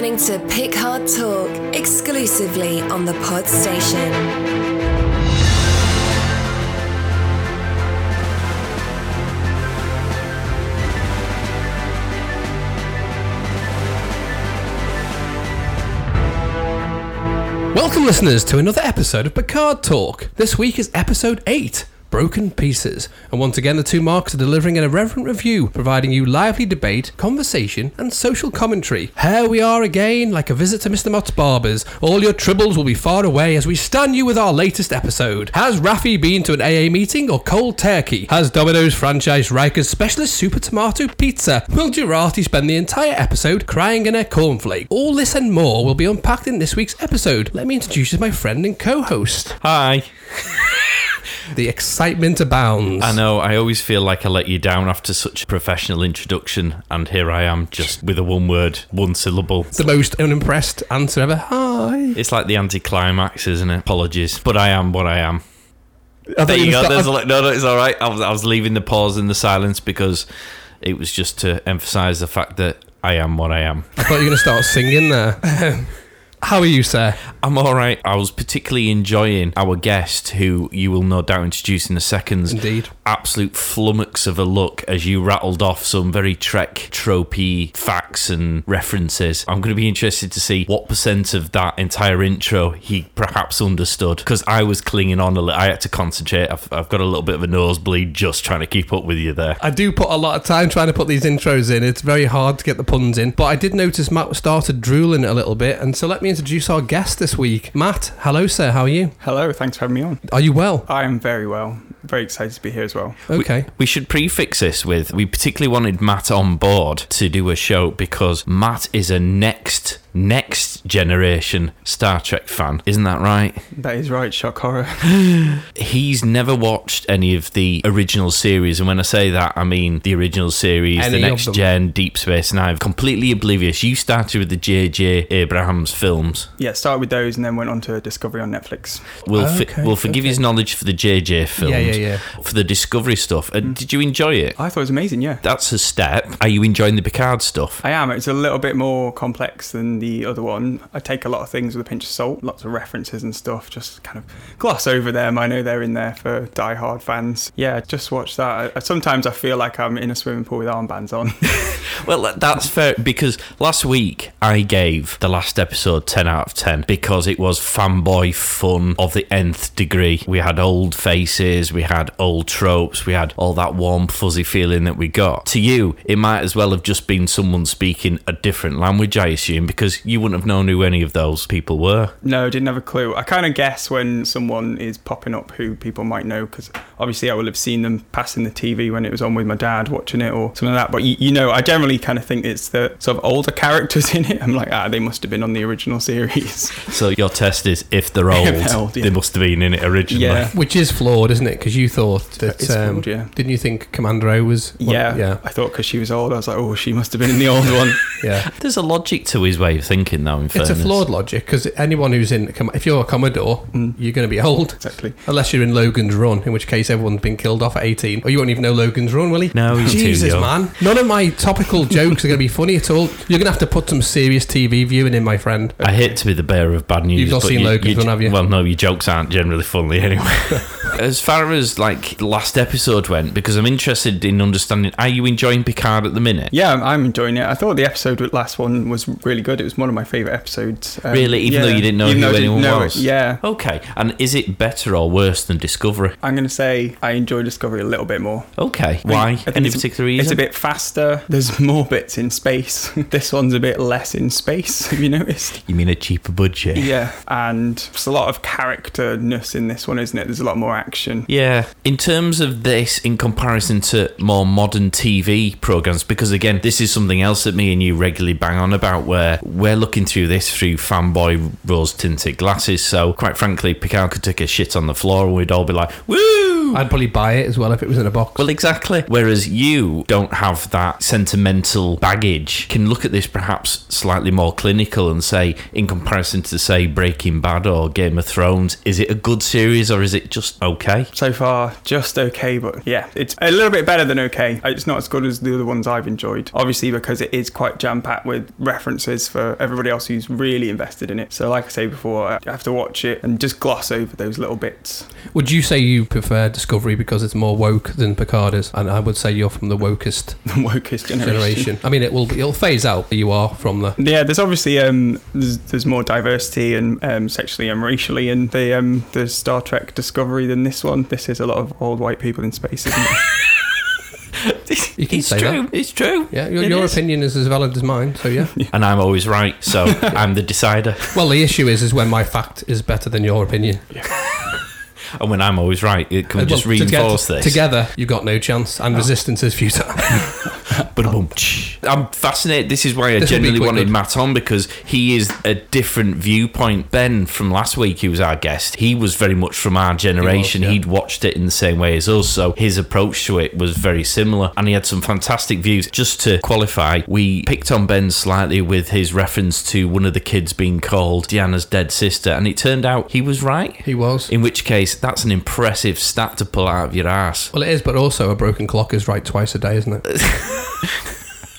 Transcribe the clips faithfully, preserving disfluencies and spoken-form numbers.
listening to Picard Talk, exclusively on the Pod Station. Welcome, listeners, to another episode of Picard Talk. This week is episode eight. Broken Pieces, and once again the two marks are delivering an irreverent review, providing you lively debate, conversation and social commentary. Here we are again, like a visit to Mister Mott's Barbers. All your troubles will be far away as we stun you with our latest episode. Has Raffi been to an A A meeting or cold turkey? Has Domino's franchise Riker's specialist super tomato pizza? Will Jurati spend the entire episode crying in her cornflake? All this and more will be unpacked in this week's episode. Let me introduce you to my friend and co-host. Hi. The excitement abounds. I know, I always feel like I let you down after such a professional introduction, and here I am just with a one word, one syllable. The most unimpressed answer ever. Hi. It's like the anticlimax, isn't it? Apologies, but I am what I am. I there you go. Start- There's a, no, no, it's all right. I was, I was leaving the pause and the silence because it was just to emphasise the fact that I am what I am. I thought you were going to start singing there. How are you, sir? I'm all right. I was particularly enjoying our guest, who you will no doubt introduce in a second. Indeed. Absolute flummox of a look as you rattled off some very Trek tropey facts and references. I'm going to be interested to see what percent of that entire intro he perhaps understood, because I was clinging on a little. I had to concentrate. I've, I've got a little bit of a nosebleed just trying to keep up with you there. I do put a lot of time trying to put these intros in. It's very hard to get the puns in, but I did notice Matt started drooling a little bit, and so let me introduce our guest this week. Matt, hello sir, how are you? Hello, thanks for having me on. Are you well? I am very well. Very excited to be here as well. Okay. We, we should prefix this with, we particularly wanted Matt on board to do a show because Matt is a next Next Generation Star Trek fan. Isn't that right? That is right, shock horror. He's never watched any of the original series, and when I say that, I mean the original series, any the Next Gen, Deep Space Nine. Completely oblivious. You started with the J J Abrams films. Yeah, started with those and then went on to Discovery on Netflix. We'll, oh, okay, fi- we'll forgive okay. his knowledge for the J J films. Yeah, yeah, yeah. For the Discovery stuff. Uh, mm. Did you enjoy it? I thought it was amazing, yeah. That's a step. Are you enjoying the Picard stuff? I am. It's a little bit more complex than the other one. I take a lot of things with a pinch of salt, lots of references and stuff, just kind of gloss over them. I know they're in there for die-hard fans. Yeah, just watch that. I, sometimes I feel like I'm in a swimming pool with armbands on. Well, that's fair, because last week I gave the last episode ten out of ten because it was fanboy fun of the nth degree. We had old faces, we had old tropes, we had all that warm fuzzy feeling that we got. To you, it might as well have just been someone speaking a different language, I assume, because you wouldn't have known who any of those people were. No, didn't have a clue. I kind of guess when someone is popping up who people might know, because obviously I will have seen them passing the T V when it was on with my dad watching it or something like that. But you, you know, I generally kind of think it's the sort of older characters in it. I'm like, ah, they must have been on the original series. So your test is if they're old, if old yeah. they must have been in it originally. Yeah. Which is flawed, isn't it? Because you thought that, it's um, flawed, yeah. Didn't you think Commodore O was? Well, yeah, yeah. I thought because she was old, I was like, oh, she must have been in the old one. Yeah. There's a logic to his way of thinking, though, in it's fairness. A flawed logic, because anyone who's in, if you're a Commodore, mm. you're going to be old. Exactly. Unless you're in Logan's Run, in which case everyone's been killed off at eighteen. Or you won't even know Logan's Run, will he? No, he's Jesus, too young. Man. None of my topical jokes are going to be funny at all. You're going to have to put some serious T V viewing in, my friend. I hate to be the bearer of bad news. You've not seen you, Logan's you, Run, have you? Well, no, your jokes aren't generally funny anyway. As far as, like, last episode went, because I'm interested in understanding, are you enjoying Picard at the minute? Yeah, I'm enjoying it. I thought the episode with last one was really good. It was one of my favourite episodes. Um, really? Even yeah. though you didn't know even who anyone know was? It, yeah. Okay. And is it better or worse than Discovery? I'm going to say I enjoy Discovery a little bit more. Okay. Why? I think, I think Any particular reason? It's a bit faster. There's more bits in space. This one's a bit less in space, have you noticed? You mean a cheaper budget? Yeah. And there's a lot of characterness in this one, isn't it? There's a lot more action. Yeah. In terms of this, in comparison to more modern T V programmes, because again, this is something else that me and you regularly bang on about, where we're looking through this through fanboy rose tinted glasses, so quite frankly Picard could take a shit on the floor and we'd all be like, woo! true. I'd probably buy it as well if it was in a box. Well, exactly. Whereas you don't have that sentimental baggage, can look at this perhaps slightly more clinical and say, in comparison to, say, Breaking Bad or Game of Thrones, is it a good series or is it just okay? So far, just okay, but yeah, it's a little bit better than okay. It's not as good as the other ones I've enjoyed, obviously, because it is quite jam-packed with references for everybody else who's really invested in it. So like I say before, I have to watch it and just gloss over those little bits. Would you say you prefer Discovery because it's more woke than Picard is? And I would say you're from the wokest the wokest generation. generation. I mean, it will it'll phase out, but you are from the... Yeah, there's obviously um, there's, there's more diversity and um, sexually and racially in the, um, the Star Trek Discovery than this one. This is a lot of old white people in space, isn't it? You can it's say true. That. It's true. Yeah, your, your is. opinion is as valid as mine. So yeah, and I'm always right. So yeah. I'm the decider. Well, the issue is, is when my fact is better than your opinion. Yeah. And when I'm always right, it can uh, well, just reinforce to get, this. Together, you've got no chance, and oh. resistance is futile. Ba-da-boom. I'm fascinated. This is why I this genuinely wanted good. Matt on, because he is a different viewpoint. Ben from last week, who was our guest, he was very much from our generation. He was, yeah. He'd watched it in the same way as us, so his approach to it was very similar, and he had some fantastic views. Just to qualify, we picked on Ben slightly with his reference to one of the kids being called Deanna's dead sister, and it turned out he was right. He was. In which case, that's an impressive stat to pull out of your ass. Well, it is, but also a broken clock is right twice a day, isn't it?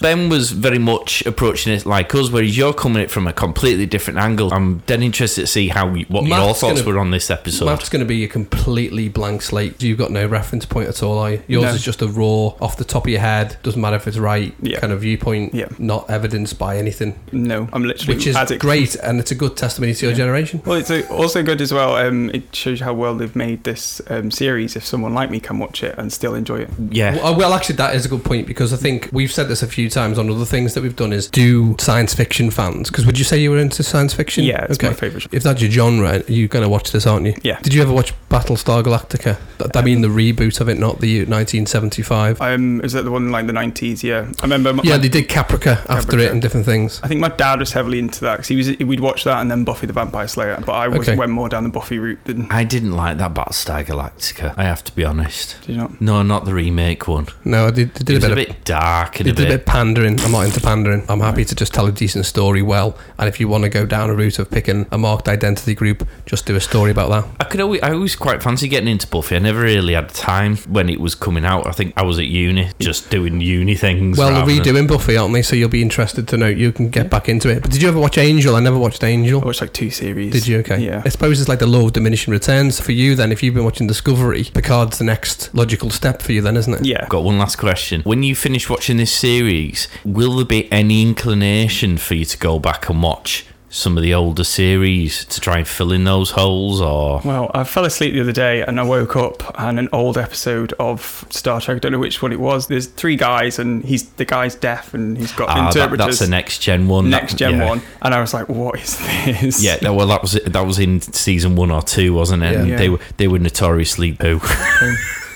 Ben was very much approaching it like us, whereas you're coming at it from a completely different angle. I'm dead interested to see how you, what Matt's your thoughts gonna, were on this episode. Matt's going to be a completely blank slate. You've got no reference point at all, are you? Yours no. is just a raw, off the top of your head, doesn't matter if it's right, yeah. kind of viewpoint, yeah. not evidenced by anything. No, I'm literally... Which is addict. Great, and it's a good testimony to your yeah. generation. Well, it's a, also good as well. Um, it shows you how well they've made this um, series if someone like me can watch it and still enjoy it. Yeah. Well, well, actually, that is a good point, because I think we've said this a few times on other things that we've done is do science fiction fans, because would you say you were into science fiction? Yeah, it's okay. My favourite. If that's your genre, you're going to watch this, aren't you? Yeah. Did you ever watch Battlestar Galactica? Th- um, I mean the reboot of it, not the nineteen seventy-five. Um, is that the one in like the nineties? Yeah, I remember. My, yeah, they did Caprica, Caprica after it and different things. I think my dad was heavily into that because he was we'd watch that and then Buffy the Vampire Slayer, but I was okay. went more down the Buffy route. Than I didn't like that Battlestar Galactica. I have to be honest. Did you not? No, not the remake one. No, I did. They did it was a bit, a bit dark and a bit. A bit pandering. I'm not into pandering. I'm happy to just tell a decent story well, and if you want to go down a route of picking a marked identity group, just do a story about that. I could always I always quite fancy getting into Buffy. I never really had time when it was coming out. I think I was at uni just doing uni things. Well, they're redoing than... Buffy, aren't they? So you'll be interested to know. You can get yeah. back into it. But did you ever watch Angel? I never watched Angel. I watched like two series. Did you? Okay. Yeah. I suppose it's like the law of diminishing returns for you then. If you've been watching Discovery, Picard's the next logical step for you then, isn't it? Yeah. Got one last question. When you finish watching this series, will there be any inclination for you to go back and watch some of the older series to try and fill in those holes? Or well, I fell asleep the other day and I woke up and an old episode of Star Trek, I don't know which one it was, there's three guys and he's the guy's deaf and he's got ah, interpreters. That, that's the Next Gen one. Next Gen yeah. one. And I was like, what is this? Yeah, no, well that was that was in season one or two, wasn't it? Yeah. And yeah. they were they were notoriously poo.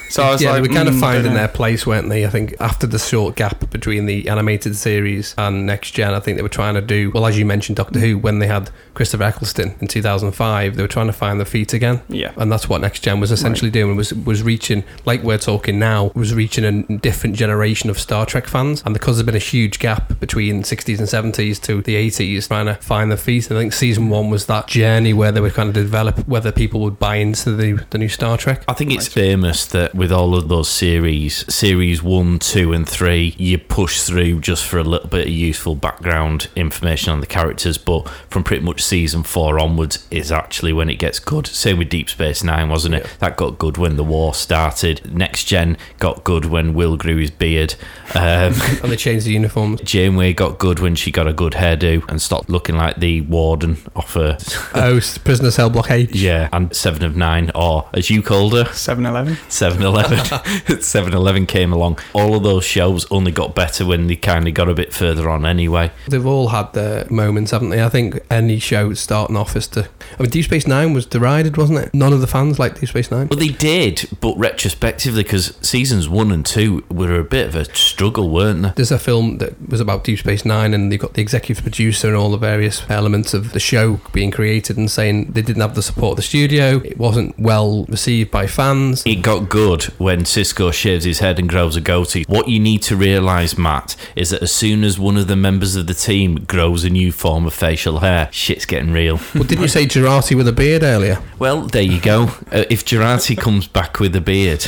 So I was yeah, like, they were kind mm, of finding their place, weren't they? I think after the short gap between the animated series and Next Gen, I think they were trying to do, well, as you mentioned, Doctor Who, when they had Christopher Eccleston in two thousand five, they were trying to find their feet again. Yeah. And that's what Next Gen was essentially right. doing, was was reaching, like we're talking now, was reaching a different generation of Star Trek fans. And because there's been a huge gap between sixties and seventies to the eighties, trying to find their feet. And I think season one was that journey where they were trying to develop whether people would buy into the, the new Star Trek. I think it's right. famous that... with all of those series, series one, two, and three, you push through just for a little bit of useful background information on the characters, but from pretty much season four onwards is actually when it gets good. Same with Deep Space Nine, wasn't it? Yeah. That got good when the war started. Next Gen got good when Will grew his beard. Um, and they changed the uniforms. Janeway got good when she got a good hairdo and stopped looking like the warden off her. Oh, Prisoner Cell Block H. Yeah, and Seven of Nine, or as you called her, Seven Eleven. Seven Eleven. seven eleven came along. All of those shows only got better when they kind of got a bit further on anyway. They've all had their moments, haven't they? I think any show starting off is to... I mean, Deep Space Nine was derided, wasn't it? None of the fans liked Deep Space Nine. Well, they did, but retrospectively, because seasons one and two were a bit of a struggle, weren't they? There's a film that was about Deep Space Nine and they've got the executive producer and all the various elements of the show being created and saying they didn't have the support of the studio. It wasn't well received by fans. It got good. good when Cisco shaves his head and grows a goatee. What you need to realise, Matt, is that as soon as one of the members of the team grows a new form of facial hair, shit's getting real. Well, didn't you say Jurati with a beard earlier? Well, there you go. Uh, if Jurati comes back with a beard...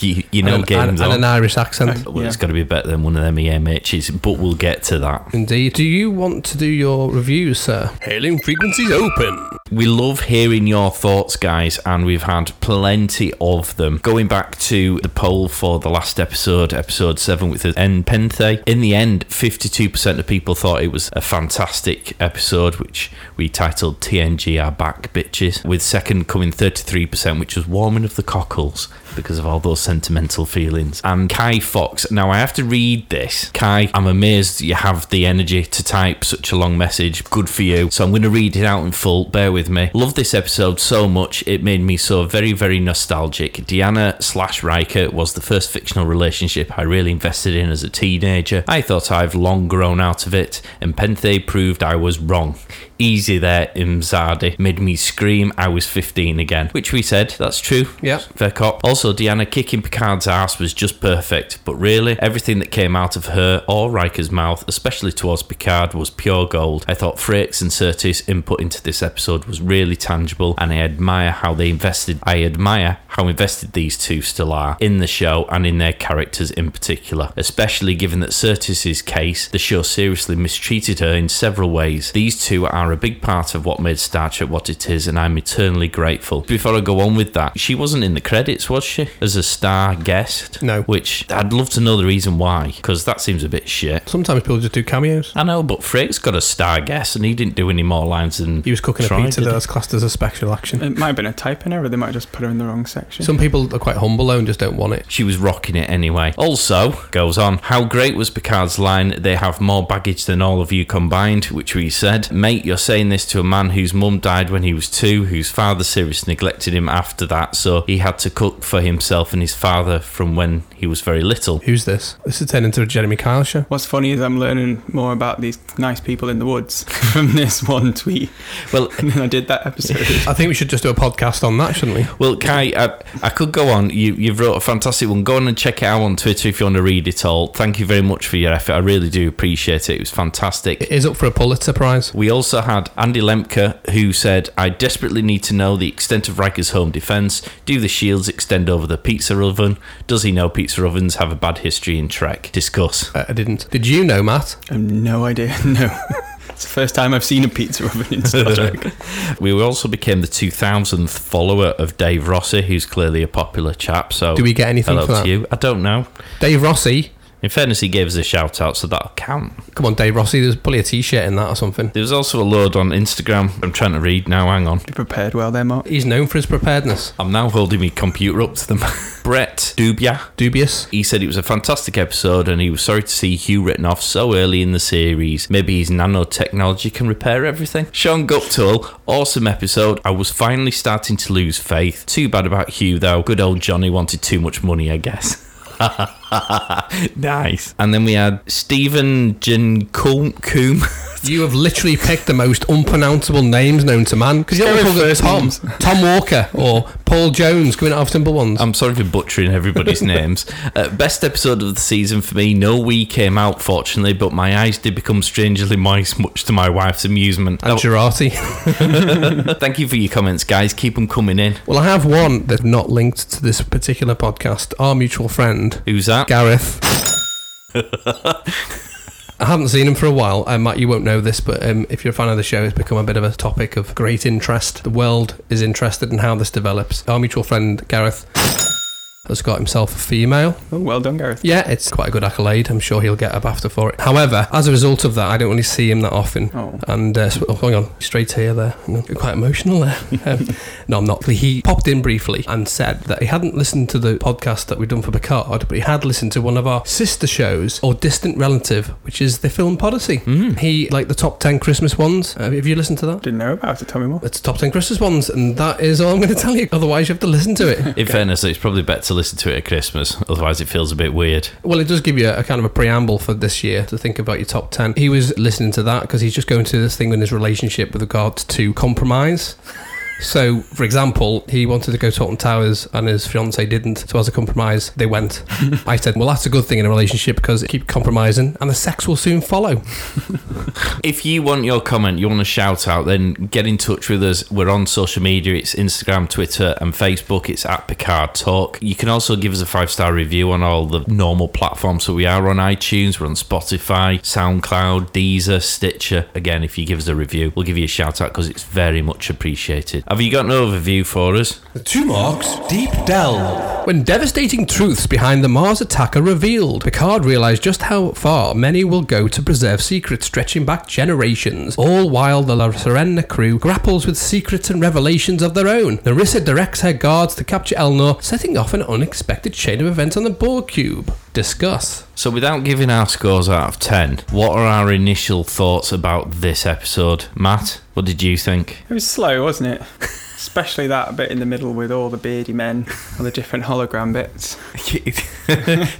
You, you know, and, games and, and an Irish accent. Well, yeah. It's got to be better than one of them E M Hs, but we'll get to that. Indeed. Do you want to do your reviews, sir? Hailing frequencies open. We love hearing your thoughts, guys, and we've had plenty of them. Going back to the poll for the last episode, episode seven with N. Penthe, in the end, fifty-two percent of people thought it was a fantastic episode, which we titled T N G Are Back, Bitches, with second coming thirty-three percent, which was warming of the cockles because of all those sentimental feelings. And Kai Fox, now I have to read this. Kai, I'm amazed that you have the energy to type such a long message. Good for you. So I'm going to read it out in full. Bear with me. Love this episode so much. It made me so very, very nostalgic. Deanna slash Riker was the first fictional relationship I really invested in as a teenager. I thought I've long grown out of it, and Penthe proved I was wrong. Easy there, Imzadi. Made me scream I was fifteen again. Which we said, that's true. Yeah. Fair cop. Also, Deanna kicking Picard's ass was just perfect. But really, everything that came out of her or Riker's mouth, especially towards Picard, was pure gold. I thought Frakes and Surtees' input into this episode was really tangible, and I admire how they invested. I admire how invested these two still are in the show and in their characters in particular. Especially given that Surtees' case, the show seriously mistreated her in several ways. These two are a big part of what made Star Trek what it is, and I'm eternally grateful. Before I go on with that, she wasn't in the credits, was she? As a star guest? No. Which, I'd love to know the reason why, because that seems a bit shit. Sometimes people just do cameos. I know, but Frakes got a star guest, and he didn't do any more lines than... He was cooking tried, a pizza that was classed as a special action. It might have been a typing error, they might have just put her in the wrong section. Some people are quite humble though and just don't want it. She was rocking it anyway. Also, goes on, how great was Picard's line, they have more baggage than all of you combined, which we said. Mate, you're saying this to a man whose mum died when he was two, whose father seriously neglected him after that, so he had to cook for himself and his father from when he was very little. Who's this? This is turning into a Jeremy Kyle show. What's funny is I'm learning more about these nice people in the woods from this one tweet. Well, and then I did that episode. I think we should just do a podcast on that, shouldn't we? Well, Kai, I, I could go on. You, you've wrote a fantastic one. Go on and check it out on Twitter if you want to read it all. Thank you very much for your effort. I really do appreciate it. It was fantastic. It is up for a Pulitzer Prize. We also had Andy Lemke, who said, I desperately need to know the extent of Riker's home defence. Do the shields extend over the pizza oven? Does he know pizza ovens have a bad history in Trek? Discuss. Uh, I didn't. Did you know, Matt? I have no idea. No. It's the first time I've seen a pizza oven in Star Trek. We also became the two thousandth follower of Dave Rossi, who's clearly a popular chap. So do we get anything hello for that? To you. I don't know. Dave Rossi? In fairness, he gave us a shout-out, so that'll count. Come on, Dave Rossi, there's probably a T-shirt in that or something. There's also a load on Instagram. I'm trying to read now, hang on. You prepared well there, Mark. He's known for his preparedness. I'm now holding my computer up to them. Brett Dubia. Dubious. He said it was a fantastic episode, and he was sorry to see Hugh written off so early in the series. Maybe his nanotechnology can repair everything. Sean Guptill, awesome episode. I was finally starting to lose faith. Too bad about Hugh, though. Good old Johnny wanted too much money, I guess. Nice. And then we had Stephen Jinkoom. You have literally picked the most unpronounceable names known to man. Because you don't call them Tom, Tom Walker or Paul Jones, coming out of simple ones. I'm sorry for butchering everybody's names. Uh, best episode of the season for me. No Wii came out, fortunately, but my eyes did become strangely moist, much to my wife's amusement. And oh. Jurati. Thank you for your comments, guys. Keep them coming in. Well, I have one that's not linked to this particular podcast. Our mutual friend. Who's that? Gareth. I haven't seen him for a while. Um, Matt, you won't know this, but um, if you're a fan of the show, it's become a bit of a topic of great interest. The world is interested in how this develops. Our mutual friend, Gareth, has got himself a female. Oh, well done, Gareth. Yeah, it's quite a good accolade. I'm sure he'll get a BAFTA for it. However, as a result of that, I don't really see him that often. Oh. And, uh, so, oh, hang on, straight here there. I'm quite emotional there. Um, no, I'm not. He popped in briefly and said that he hadn't listened to the podcast that we'd done for Picard, but he had listened to one of our sister shows, or distant relative, which is the film Podyssey. Mm. He liked the top ten Christmas ones. Uh, have you listened to that? Didn't know about it. Tell me more. It's top ten Christmas ones, and that is all I'm going to tell you. Otherwise, you have to listen to it. Okay. In fairness, it's probably better to listen to it at Christmas, otherwise it feels a bit weird. Well, it does give you a, a kind of a preamble for this year to think about your top ten. He was listening to that because he's just going through this thing in his relationship with regard to compromise. So, for example, he wanted to go to Alton Towers and his fiancée didn't. So as a compromise, they went. I said, well, that's a good thing in a relationship because keep compromising and the sex will soon follow. If you want your comment, you want a shout out, then get in touch with us. We're on social media. It's Instagram, Twitter and Facebook. It's at Picard Talk. You can also give us a five-star review on all the normal platforms. So we are on iTunes, we're on Spotify, SoundCloud, Deezer, Stitcher. Again, if you give us a review, we'll give you a shout out because it's very much appreciated. Have you got an overview for us? Two marks, deep delve. When devastating truths behind the Mars attack are revealed, Picard realised just how far many will go to preserve secrets stretching back generations, all while the La Serena crew grapples with secrets and revelations of their own. Narissa directs her guards to capture Elnor, setting off an unexpected chain of events on the Borg Cube. Discuss. So without giving our scores out of ten, what are our initial thoughts about this episode? Matt, what did you think? It was slow, wasn't it? Especially that bit in the middle with all the beardy men and the different hologram bits.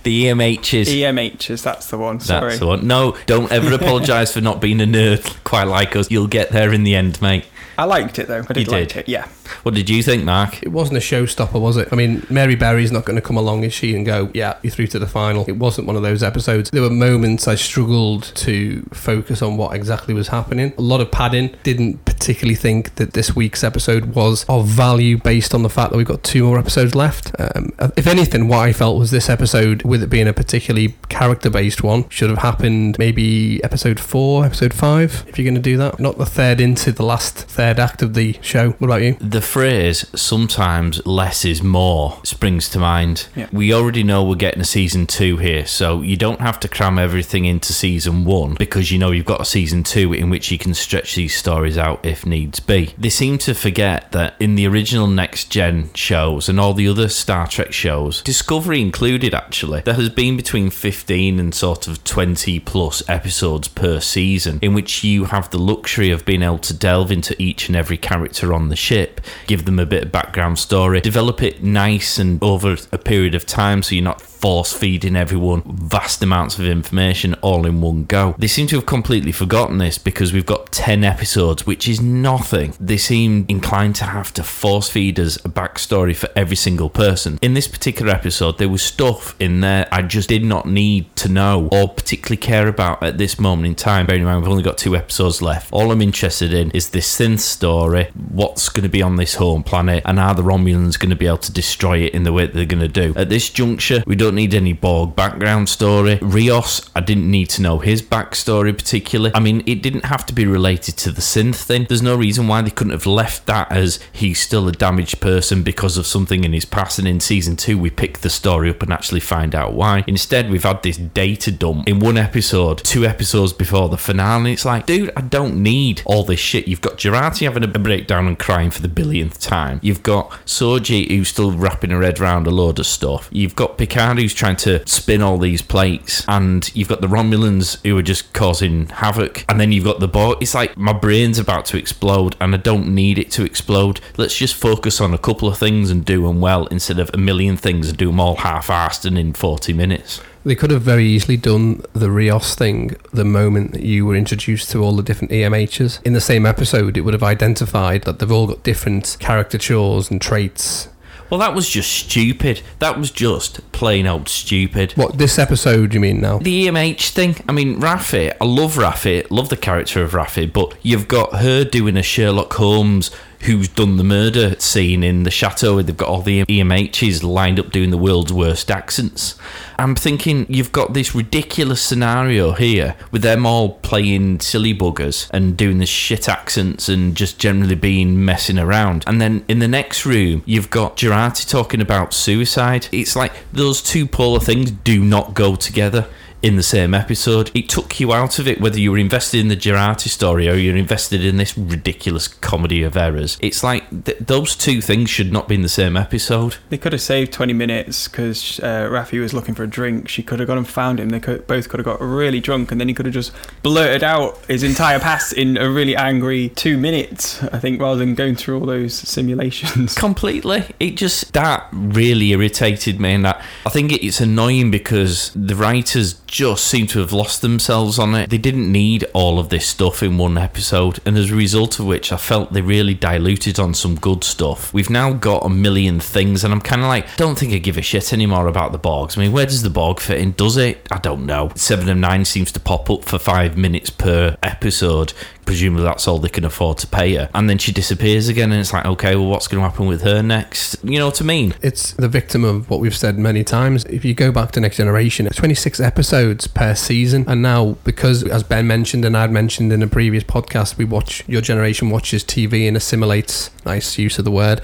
The E M Hs. E M Hs, that's the one, sorry. That's the one. No, don't ever apologise for not being a nerd quite like us. You'll get there in the end, mate. I liked it, though. I did, did. like it, yeah. What did you think, Mark? It wasn't a showstopper, was it? I mean, Mary Berry's not going to come along, is she, and go, yeah, you're through to the final. It wasn't one of those episodes. There were moments I struggled to focus on what exactly was happening. A lot of padding. Didn't particularly think that this week's episode was of value based on the fact that we've got two more episodes left. Um, if anything, what I felt was this episode, with it being a particularly character-based one, should have happened maybe episode four, episode five, if you're going to do that. Not the third into the last third act of the show. What about you? The phrase sometimes less is more springs to mind. Yeah. We already know we're getting a season two here, so you don't have to cram everything into season one because you know you've got a season two in which you can stretch these stories out if needs be. They seem to forget that in the original Next Gen shows and all the other Star Trek shows, Discovery included actually, there has been between fifteen and sort of twenty plus episodes per season in which you have the luxury of being able to delve into each and every character on the ship, give them a bit of background story, develop it nice and over a period of time so you're not force feeding everyone vast amounts of information all in one go. They seem to have completely forgotten this because we've got ten episodes, which is nothing. They seem inclined to have to force feed us a backstory for every single person. In this particular episode, there was stuff in there I just did not need to know or particularly care about at this moment in time. Bearing in mind, we've only got two episodes left. All I'm interested in is this synth story, what's going to be on this home planet, and are the Romulans going to be able to destroy it in the way that they're going to do. At this juncture, we don't Don't need any Borg background story. Rios, I didn't need to know his backstory particularly. I mean, it didn't have to be related to the synth thing. There's no reason why they couldn't have left that as he's still a damaged person because of something in his past, and in season two we pick the story up and actually find out why. Instead we've had this data dump in one episode, two episodes before the finale, and it's like, dude, I don't need all this shit. You've got Jurati having a breakdown and crying for the billionth time. You've got Soji who's still wrapping her head around a load of stuff. You've got Picard who's trying to spin all these plates, and you've got the Romulans who are just causing havoc, and then you've got the Borg. It's like my brain's about to explode and I don't need it to explode. Let's just focus on a couple of things and do them well instead of a million things and do them all half-assed and in forty minutes. They could have very easily done the Rios thing the moment that you were introduced to all the different E M Hs. In the same episode, it would have identified that they've all got different caricatures and traits. Well, that was just stupid. That was just plain old stupid. What, this episode you mean now? The E M H thing. I mean, Raffi, I love Raffi, love the character of Raffi, but you've got her doing a Sherlock Holmes who's done the murder scene in the chateau where they've got all the E M Hs lined up doing the world's worst accents. I'm thinking you've got this ridiculous scenario here with them all playing silly buggers and doing the shit accents and just generally being messing around. And then in the next room, you've got Jurati talking about suicide. It's like those two polar things do not go together in the same episode. It took you out of it, whether you were invested in the Jurati story or you're invested in this ridiculous comedy of errors. It's like th- those two things should not be in the same episode. They could have saved twenty minutes because uh, Raffi was looking for a drink. She could have gone and found him. They could, both could have got really drunk, and then he could have just blurted out his entire past in a really angry two minutes, I think, rather than going through all those simulations. Completely. It just, that really irritated me, and that I think it's annoying because the writers just seem to have lost themselves on it. They didn't need all of this stuff in one episode, and as a result of which I felt they really diluted on some good stuff. We've now got a million things, and I'm kind of like, don't think I give a shit anymore about the Borgs. I mean, where does the Borg fit in? Does it? I don't know. Seven of Nine seems to pop up for five minutes per episode. Presumably that's all they can afford to pay her. And then she disappears again, and it's like, okay, well, what's going to happen with her next? You know what I mean? It's the victim of what we've said many times. If you go back to Next Generation, it's twenty-six episodes per season. And now, because, as Ben mentioned and I'd mentioned in a previous podcast, we watch, your generation watches T V and assimilates, nice use of the word,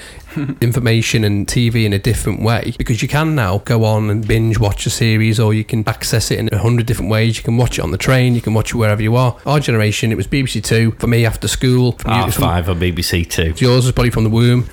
information and T V in a different way, because you can now go on and binge watch a series, or you can access it in a hundred different ways. You can watch it on the train, you can watch it wherever you are. Our generation, it was B B C Two for me after school, R five on B B C Two. Yours was probably from the womb.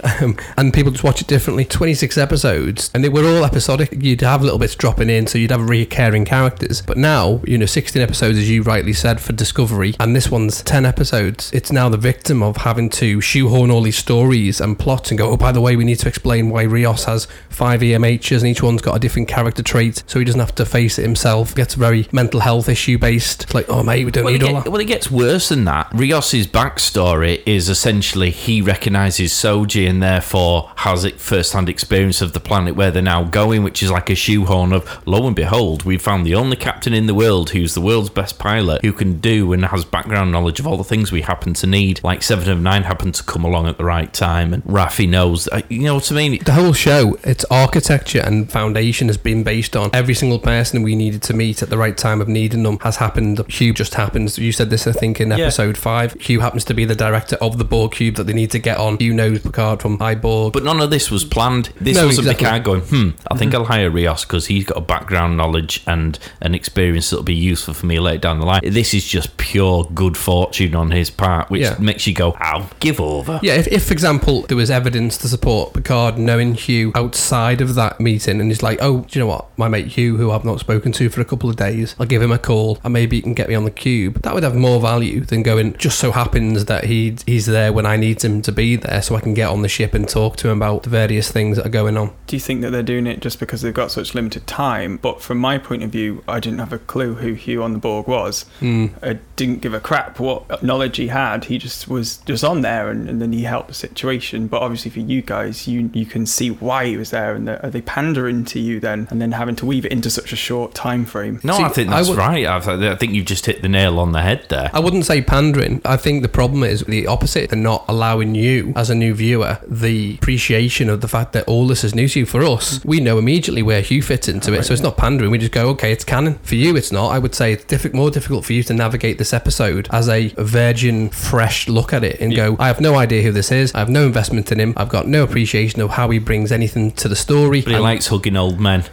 And people just watch it differently. twenty-six episodes, and they were all episodic. You'd have little bits dropping in, so you'd have recurring characters. But now, you know, sixteen episodes, as you rightly said, for Discovery, and this one's ten episodes. It's now the victim of having to shoehorn all these stories and plots and go, oh, by the way, we need to explain why Rios has five E M Hs and each one's got a different character trait, so he doesn't have to face it himself. It gets very mental health issue based. It's like, oh mate, we don't well, need all get, that. Well, it gets worse than that. Rios's backstory is essentially he recognises Soji and therefore has it first-hand experience of the planet where they're now going, which is like a shoehorn of, lo and behold, we found the only captain in the world who's the world's best pilot, who can do and has background knowledge of all the things we happen to need, like Seven of Nine happened to come along at the right time, and Raffi knows. You know what I mean? The whole show, its architecture and foundation has been based on every single person we needed to meet at the right time of needing them has happened. Hugh just happens. You said this, I think, in episode yeah. five. Hugh happens to be the director of the Borg Cube that they need to get on. Hugh knows Picard from I, Borg. But none of this was planned. This no, wasn't exactly. Picard going, hmm, I think I'll hire Rios because he's got a background knowledge and an experience that'll be useful for me later down the line. This is just pure good fortune on his part, which yeah. makes you go, I'll give over. Yeah, if, if for example, there was evidence to support Picard knowing Hugh outside of that meeting, and he's like, oh, do you know what, my mate Hugh, who I've not spoken to for a couple of days, I'll give him a call and maybe he can get me on the cube. That would have more value than going, just so happens that he he's there when I need him to be there, so I can get on the ship and talk to him about the various things that are going on. Do you think that they're doing it just because they've got such limited time? But from my point of view, I didn't have a clue who Hugh on the Borg was. mm. I didn't give a crap what knowledge he had. He just was just on there, and, and then he helped the situation. But obviously for you guys, you you can see why he was there, and the, are they pandering to you then, and then having to weave it into such a short time frame? No, see, I think that's I would, right. I think you've just hit the nail on the head there. I wouldn't say pandering. I think the problem is the opposite. They're not allowing you, as a new viewer, the appreciation of the fact that all this is new to you. For us, we know immediately where Hugh fits into oh, it, right. So it's not pandering. We just go, okay, it's canon. For you, it's not. I would say it's diff- more difficult for you to navigate this episode as a virgin, fresh look at it and yeah. go, I have no idea who this is. I have no investment in him. I've got no appreciation of how he brings anything to the story. But he likes hugging old men.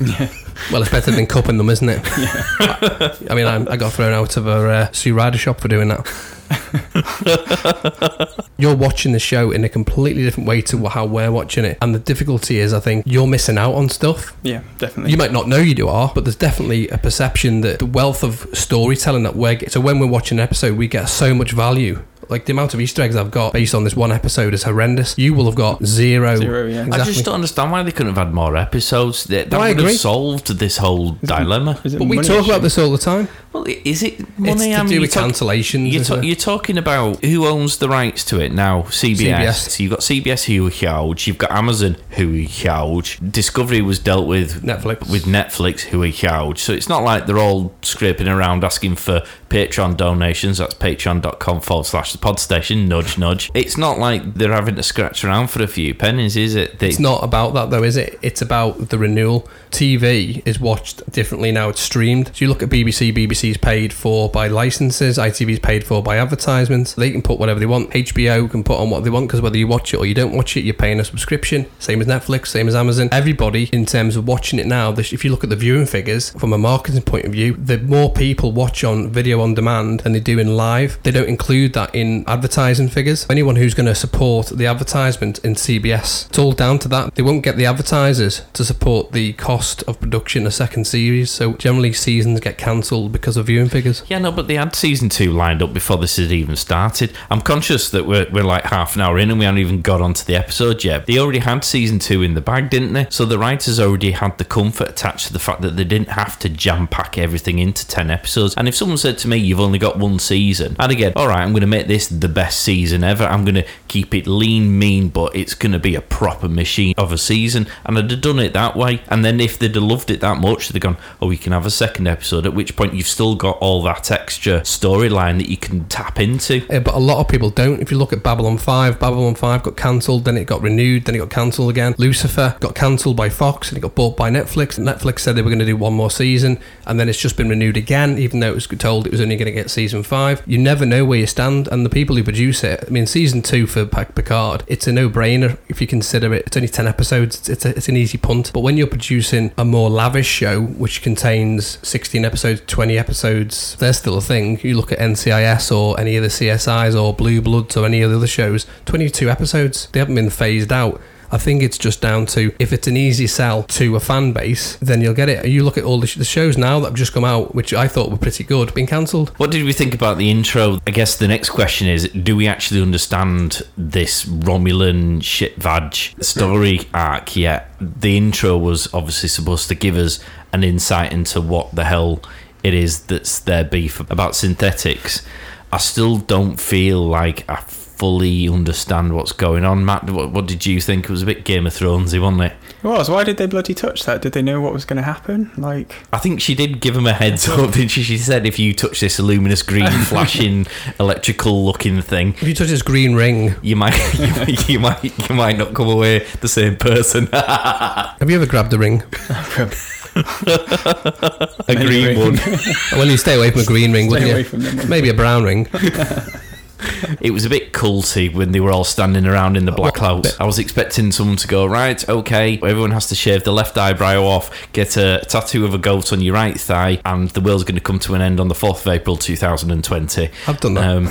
Yeah. Well, it's better than cupping them, isn't it? Yeah. I, I mean, I, I got thrown out of a uh, Sue Ryder shop for doing that. You're watching the show in a completely different way to how we're watching it, and the difficulty is, I think, you're missing out on stuff. Yeah, definitely. You might not know you do are, but there's definitely a perception that the wealth of storytelling that we're getting. So when we're watching an episode, we get so much value. Like, the amount of Easter eggs I've got based on this one episode is horrendous. You will have got zero. Zero, yeah. Exactly. I just don't understand why they couldn't have had more episodes. That, that no, would I agree. have solved this whole is dilemma. It, it but we talk issue? about this all the time. Well, is it money? It's to do with talk- cancellations. You're, ta- you're talking about who owns the rights to it now. C B S. C B S. So you've got C B S, who are huge. You've got Amazon, who are huge. Discovery was dealt with Netflix. With Netflix, who are huge. So it's not like they're all scraping around asking for Patreon donations. That's patreon.com forward slash the pod station. Nudge, nudge. It's not like they're having to scratch around for a few pennies, is it? They- it's not about that, though, is it? It's about the renewal. T V is watched differently now. It's streamed. So you look at B B C. B B C is paid for by licenses. I T V is paid for by advertisements. They can put whatever they want. H B O can put on what they want, because whether you watch it or you don't watch it, you're paying a subscription. Same as Netflix, same as Amazon. Everybody, in terms of watching it now, if you look at the viewing figures from a marketing point of view, the more people watch on video on demand than they do in live. They don't include that in in advertising figures. Anyone who's going to support the advertisement in C B S, it's all down to that. They won't get the advertisers to support the cost of production a second series, so generally seasons get cancelled because of viewing figures. Yeah, no, but they had season two lined up before this had even started. I'm conscious that we're, we're like half an hour in and we haven't even got onto the episode yet. They already had season two in the bag, didn't they? So the writers already had the comfort attached to the fact that they didn't have to jam-pack everything into ten episodes. And if someone said to me, you've only got one season, I'd again, all right, I'm going to make this the best season ever. I'm going to keep it lean, mean, but it's going to be a proper machine of a season. And I'd have done it that way. And then if they'd have loved it that much, they'd have gone, oh, we can have a second episode, at which point you've still got all that extra storyline that you can tap into. Yeah, but a lot of people don't. If you look at Babylon five, Babylon five got cancelled, then it got renewed, then it got cancelled again. Lucifer got cancelled by Fox and it got bought by Netflix. And Netflix said they were going to do one more season, and then it's just been renewed again, even though it was told it was only going to get season five. You never know where you stand, and the people who produce it, I mean, season two for Picard, it's a no-brainer if you consider it. It's only ten episodes. It's, a, it's an easy punt. But when you're producing a more lavish show, which contains sixteen episodes, twenty episodes, they're still a thing. You look at N C I S or any of the C S Is or Blue Bloods or any of the other shows, twenty-two episodes. They haven't been phased out. I think it's just down to, if it's an easy sell to a fan base, then you'll get it. You look at all the, sh- the shows now that have just come out, which I thought were pretty good, being cancelled. What did we think about the intro? I guess the next question is, do we actually understand this Romulan Shitvaj story arc yet? The intro was obviously supposed to give us an insight into what the hell it is that's their beef about synthetics. I still don't feel like I fully understand what's going on. Matt, what, what did you think? It was a bit Game of Thronesy, wasn't it? It was. Why did they bloody touch that? Did they know what was going to happen? Like, I think she did give him a heads up, didn't she? She said, if you touch this luminous green flashing electrical looking thing, if you touch this green ring, you might you, you might you might not come away the same person. Have you ever grabbed a ring? A maybe green ring. One. Well, you stay away from a green ring, stay wouldn't you? Them, maybe a brown ring. It was a bit culty when they were all standing around in the black clouds. I was expecting someone to go, right, okay, everyone has to shave the left eyebrow off, get a tattoo of a goat on your right thigh, and the world's going to come to an end on the fourth of April two thousand twenty. I've done that. Um,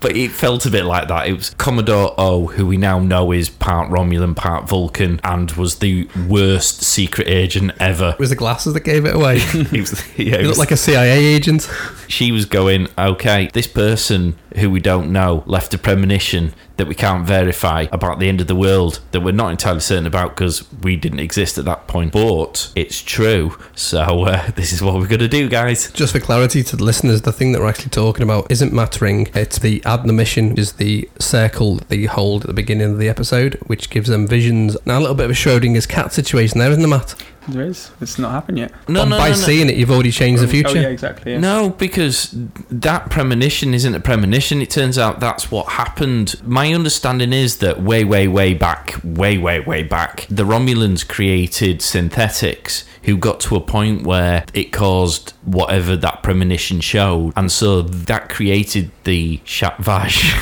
but it felt a bit like that. It was Commodore O, who we now know is part Romulan, part Vulcan, and was the worst secret agent ever. It was the glasses that gave it away. He yeah, looked like a C I A agent. She was going, okay, this person who we don't know left a premonition that we can't verify about the end of the world that we're not entirely certain about because we didn't exist at that point, but it's true, so uh, this is what we're going to do, guys. Just for clarity to the listeners, the thing that we're actually talking about isn't mattering, it's the admonition, is the circle that they hold at the beginning of the episode, which gives them visions. Now, a little bit of a Schrodinger's cat situation there, isn't there, Matt? There is. It's not happened yet. No, no, by no, no. seeing it, you've already changed the future. Oh, yeah, exactly. Yeah. No, because that premonition isn't a premonition. It turns out that's what happened. My understanding is that way, way, way back, way, way, way back, the Romulans created synthetics who got to a point where it caused whatever that premonition showed. And so that created the Zhat Vash.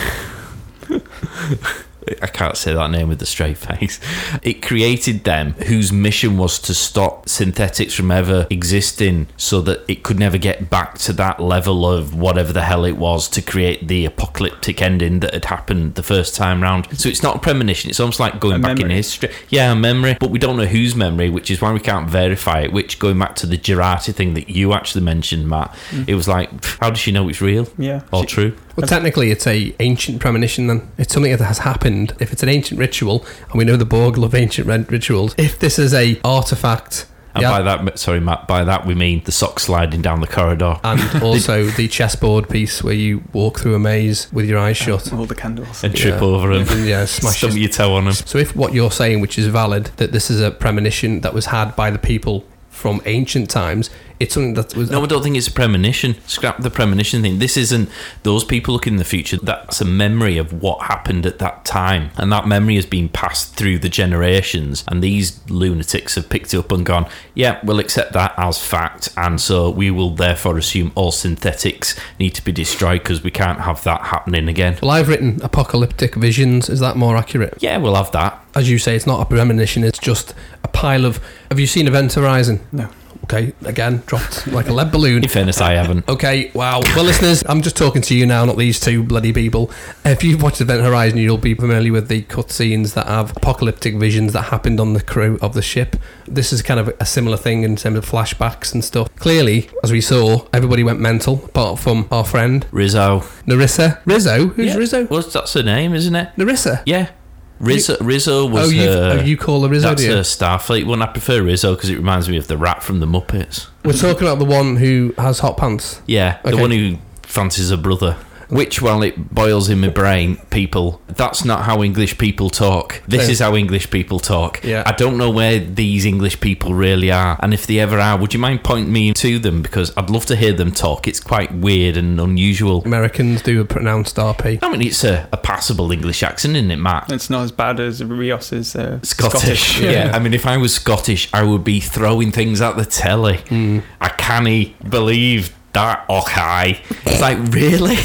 I can't say that name with a straight face. It created them, whose mission was to stop synthetics from ever existing so that it could never get back to that level of whatever the hell it was to create the apocalyptic ending that had happened the first time round. So it's not a premonition, it's almost like going a back memory. In history. Yeah, a memory, but we don't know whose memory, which is why we can't verify it, which, going back to the Jurati thing that you actually mentioned, Matt, mm. It was like, how does she know it's real? Yeah. Or she- true? Well, technically, it's a ancient premonition, then. It's something that has happened. If it's an ancient ritual, and we know the Borg love ancient rituals, if this is a artifact... And yeah. by that, sorry, Matt, by that we mean the sock sliding down the corridor. And also the chessboard piece where you walk through a maze with your eyes shut. All the candles. And trip yeah. over them. And, yeah, smash stump your toe on them. So if what you're saying, which is valid, that this is a premonition that was had by the people from ancient times... It's something that was... No, I don't think it's a premonition. Scrap the premonition thing. This isn't those people looking in the future. That's a memory of what happened at that time. And that memory has been passed through the generations. And these lunatics have picked it up and gone, yeah, we'll accept that as fact. And so we will therefore assume all synthetics need to be destroyed because we can't have that happening again. Well, I've written apocalyptic visions. Is that more accurate? Yeah, we'll have that. As you say, it's not a premonition. It's just a pile of... Have you seen Event Horizon? No. Okay, again, dropped like a lead balloon. In fairness, I haven't. Okay, wow. Well, listeners, I'm just talking to you now, not these two bloody people. If you've watched Event Horizon, you'll be familiar with the cutscenes that have apocalyptic visions that happened on the crew of the ship. This is kind of a similar thing in terms of flashbacks and stuff. Clearly, as we saw, everybody went mental, apart from our friend... Rizzo. Narissa. Rizzo? Who's yeah. Rizzo? Well, that's her name, isn't it? Narissa? Yeah. Rizzo, Rizzo was oh, her... Oh, you call her Rizzo, That's her Starfleet one. I prefer Rizzo because it reminds me of the rat from the Muppets. We're talking about the one who has hot pants? Yeah, okay. The one who fancies her brother. Which, while it boils in my brain, people, that's not how English people talk. This is how English people talk. Yeah. I don't know where these English people really are. And if they ever are, would you mind pointing me to them? Because I'd love to hear them talk. It's quite weird and unusual. Americans do a pronounced R P. I mean, it's a, a passable English accent, isn't it, Matt? It's not as bad as Rios's uh, Scottish. Scottish. Yeah. yeah. I mean, if I was Scottish, I would be throwing things at the telly. Mm. I can't believe that. Okay. It's like, really?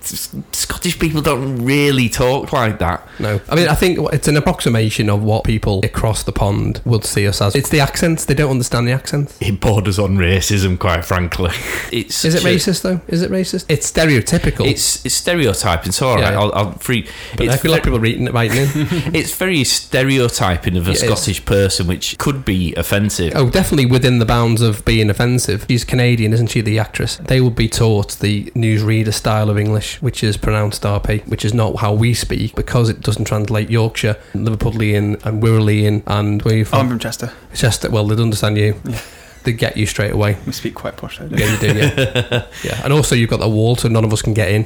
Scottish people don't really talk like that. No. I mean, I think it's an approximation of what people across the pond would see us as. It's the accents. They don't understand the accents. It borders on racism, quite frankly. It's Is it a, racist, though? Is it racist? It's stereotypical. It's, it's stereotyping. It's all yeah. right. I'll, I'll free... But I feel like people are reading it right now. It's very stereotyping of a yeah, Scottish person, which could be offensive. Oh, definitely within the bounds of being offensive. She's Canadian, isn't she, the actress? They would be taught the newsreader style of English. English, which is pronounced R P, which is not how we speak, because it doesn't translate Yorkshire, Liverpudlian and Wirralian and where are you from? Oh, I'm from Chester. Chester, well, they'd understand you. Yeah. They get you straight away. We speak quite posh, though, don't we? Yeah, you do, yeah. yeah. And also, you've got the wall, so none of us can get in.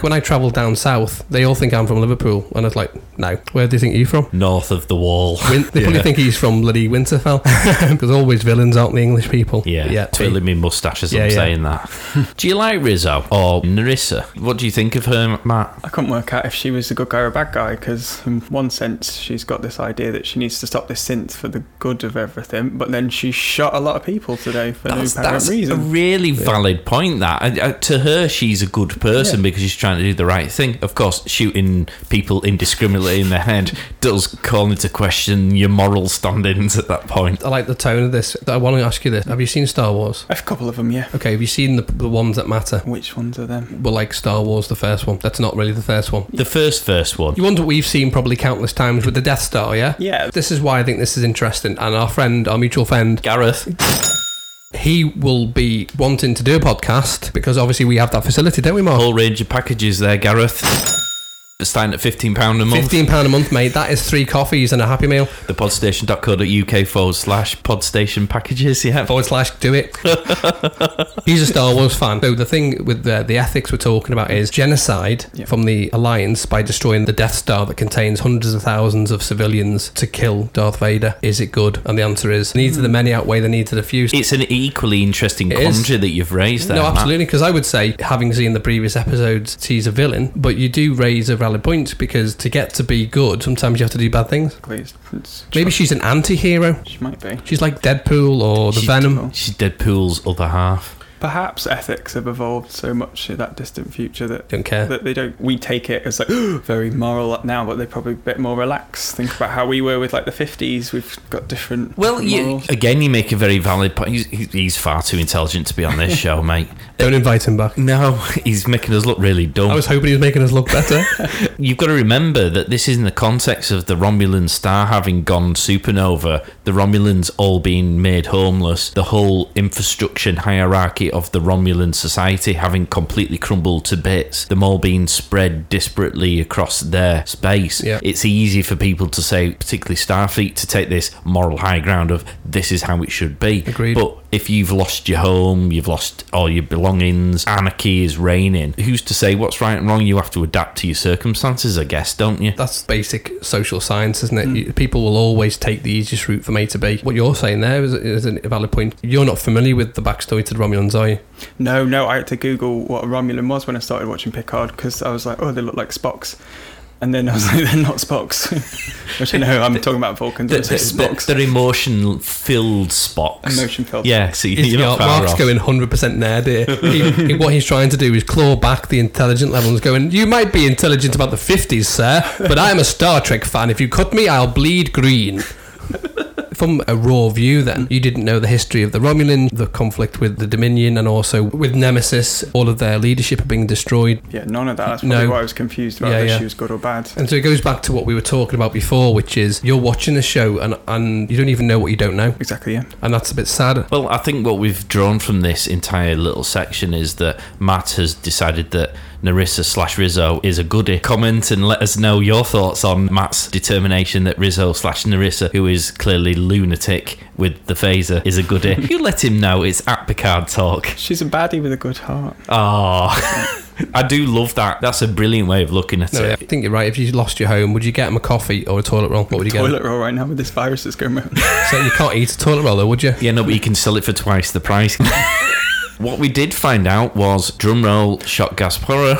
When I travel down south, they all think I'm from Liverpool, and I was like, no. Where do you think you're from? North of the wall. Win- they yeah. probably think he's from bloody Winterfell. There's always villains, aren't they, English people? Yeah, yeah twirling me moustache as yeah, I'm yeah. saying that. Do you like Rizzo or Narissa? What do you think of her, Matt? I couldn't work out if she was a good guy or a bad guy, because in one sense, she's got this idea that she needs to stop this synth for the good of everything, but then she's shot a A lot of people today for no apparent reason. That's a really yeah. valid point, that. I, I, to her, she's a good person yeah. because she's trying to do the right thing. Of course, shooting people indiscriminately in the head does call into question your moral standings at that point. I like the tone of this. I want to ask you this. Have you seen Star Wars? A couple of them, yeah. Okay, have you seen the, the ones that matter? Which ones are them? Well, like Star Wars, the first one. That's not really the first one. The first first one. You wonder what we've seen probably countless times with the Death Star, yeah? Yeah. This is why I think this is interesting. And our friend, our mutual friend, Gareth, he will be wanting to do a podcast because obviously we have that facility, don't we, Mark? Whole range of packages there, Gareth. It's starting at fifteen pounds a month. fifteen pounds a month, mate. That is three coffees and a Happy Meal. Thepodstation.co.uk forward slash podstation packages, yeah. Forward slash do it. He's a Star Wars fan. So the thing with the, the ethics we're talking about is genocide yeah. from the Alliance by destroying the Death Star that contains hundreds of thousands of civilians to kill Darth Vader. Is it good? And the answer is the needs of the many outweigh the needs of the few. It's an equally interesting conundrum that you've raised there. No, absolutely, because I would say, having seen the previous episodes, she's a villain, but you do raise a valid point, because to get to be good sometimes you have to do bad things. Please, maybe she's an anti-hero. She might be. She's like Deadpool or the she's Venom. Deadpool. She's Deadpool's other half. Perhaps ethics have evolved so much in that distant future that don't care. That they don't. We take it as like very moral now, but they're probably a bit more relaxed. Think about how we were with like the fifties. We've got different. Well, you, again, you make a very valid point. He's, he's far too intelligent to be on this show, mate. Don't invite him back. No, he's making us look really dumb. I was hoping he was making us look better. You've got to remember that this is in the context of the Romulan star having gone supernova, the Romulans all being made homeless, the whole infrastructure and hierarchy of the Romulan society having completely crumbled to bits, them all being spread disparately across their space. Yeah. It's easy for people to say, particularly Starfleet, to take this moral high ground of this is how it should be. Agreed. But if you've lost your home, you've lost all your belongings, anarchy is reigning. Who's to say what's right and wrong? You have to adapt to your circumstances, I guess, don't you? That's basic social science, isn't it? Mm. You, people will always take the easiest route from A to B. What you're saying there is, is a valid point. You're not familiar with the backstory to the Romulans, are you? No, no. I had to Google what a Romulan was when I started watching Picard, because I was like, oh, they look like Spocks. And then I was like, they're not Spocks. Which I know, I'm talking about Vulcans. They're, they're, Spocks. They're emotion-filled Spocks. Emotion-filled. Yeah, so you're He's not far Mark's off. Going one hundred percent nerd here. He, what he's trying to do is claw back the intelligent level and going, you might be intelligent about the fifties, sir, but I'm a Star Trek fan. If you cut me, I'll bleed green. from a raw view then. You didn't know the history of the Romulan, the conflict with the Dominion, and also with Nemesis, all of their leadership are being destroyed. Yeah, none of that. That's probably no. why I was confused about yeah, whether yeah. she was good or bad. And so it goes back to what we were talking about before, which is you're watching a show and, and you don't even know what you don't know. Exactly, yeah. And that's a bit sad. Well, I think what we've drawn from this entire little section is that Matt has decided that Narissa slash Rizzo is a goodie. Comment and let us know your thoughts on Matt's determination that Rizzo slash Narissa, who is clearly lunatic with the phaser, is a goodie. You let him know. It's at Picard Talk. She's a baddie with a good heart. Oh. I do love that. That's a brilliant way of looking at no, it. I think you're right. If you lost your home, would you get him a coffee or a toilet roll? What would you toilet get? Toilet roll right now with this virus that's going around. So you can't eat a toilet roll though, would you? Yeah, no, but you can sell it for twice the price. What we did find out was, drumroll, shock gasp horror,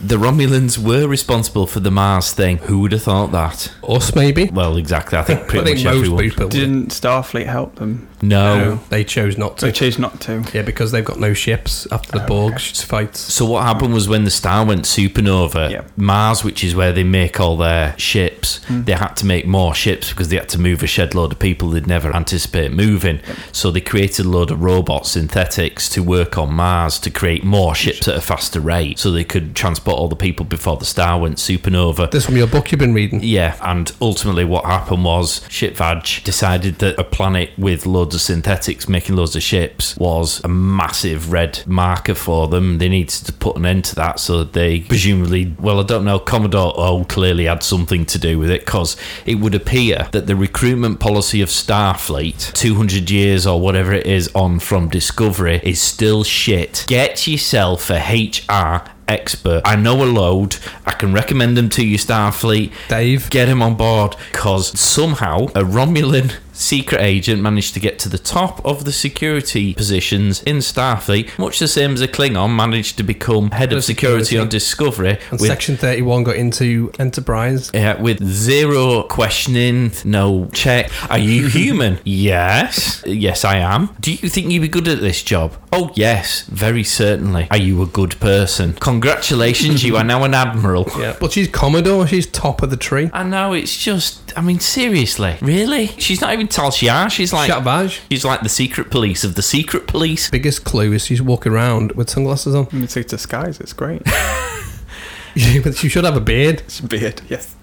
the Romulans were responsible for the Mars thing. Who would have thought that? Us, maybe? Well, exactly. I think pretty I think much everyone. People didn't Starfleet help them? No. no. They chose not to. They chose not to. Yeah, because they've got no ships after the oh, Borg okay. fights. So what happened was when the star went supernova, yeah. Mars, which is where they make all their ships, mm. they had to make more ships because they had to move a shed load of people they'd never anticipate moving. Yep. So they created a load of robots, synthetics, to work on Mars to create more ships at a faster rate so they could transport all the people before the star went supernova. This from your book you've been reading. Yeah, and ultimately what happened was Zhat Vash decided that a planet with loads of synthetics making loads of ships was a massive red marker for them. They needed to put an end to that, so they presumably, well, I don't know, Commodore O clearly had something to do with it, because it would appear that the recruitment policy of Starfleet, two hundred years or whatever it is on from Discovery, is still shit. Get yourself a H R expert. I know a load. I can recommend them to you, Starfleet. Dave, get him on board, because somehow a Romulan secret agent managed to get to the top of the security positions in Starfleet, much the same as a Klingon managed to become head of security, security on Discovery. And with, Section thirty-one got into Enterprise. Yeah, with zero questioning, no check. Are you human? Yes. Yes, I am. Do you think you'd be good at this job? Oh, yes, very certainly. Are you a good person? Congratulations, you are now an admiral. Yeah, but she's Commodore. She's top of the tree. I know, it's just, I mean, seriously. Really? She's not even tall she are. She's like Zhat Vash. She's like the secret police of the secret police. Biggest clue is she's walking around with sunglasses on. It's a disguise. It's great. But she should have a beard. It's a beard, yes.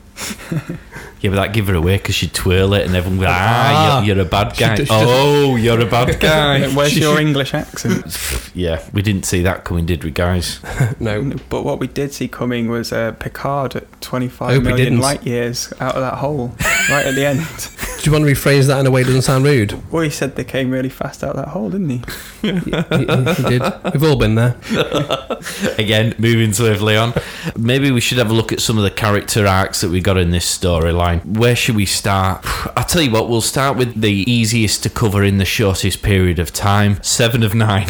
Yeah, but that give her away because she'd twirl it and everyone would be like, ah, you're, you're a bad guy. She does, she does. Oh, you're a bad guy. Where's she, your English accent? Yeah, we didn't see that coming, did we, guys? No. But what we did see coming was uh, Picard at twenty-five million light years out of that hole, right at the end. Do you want to rephrase that in a way that doesn't sound rude? Well, he said they came really fast out of that hole, didn't he? he, he, he did. We've all been there. Again, moving swiftly on. Maybe we should have a look at some of the character arcs that we got in this storyline. Where should we start? I'll tell you what, we'll start with the easiest to cover in the shortest period of time, Seven of Nine.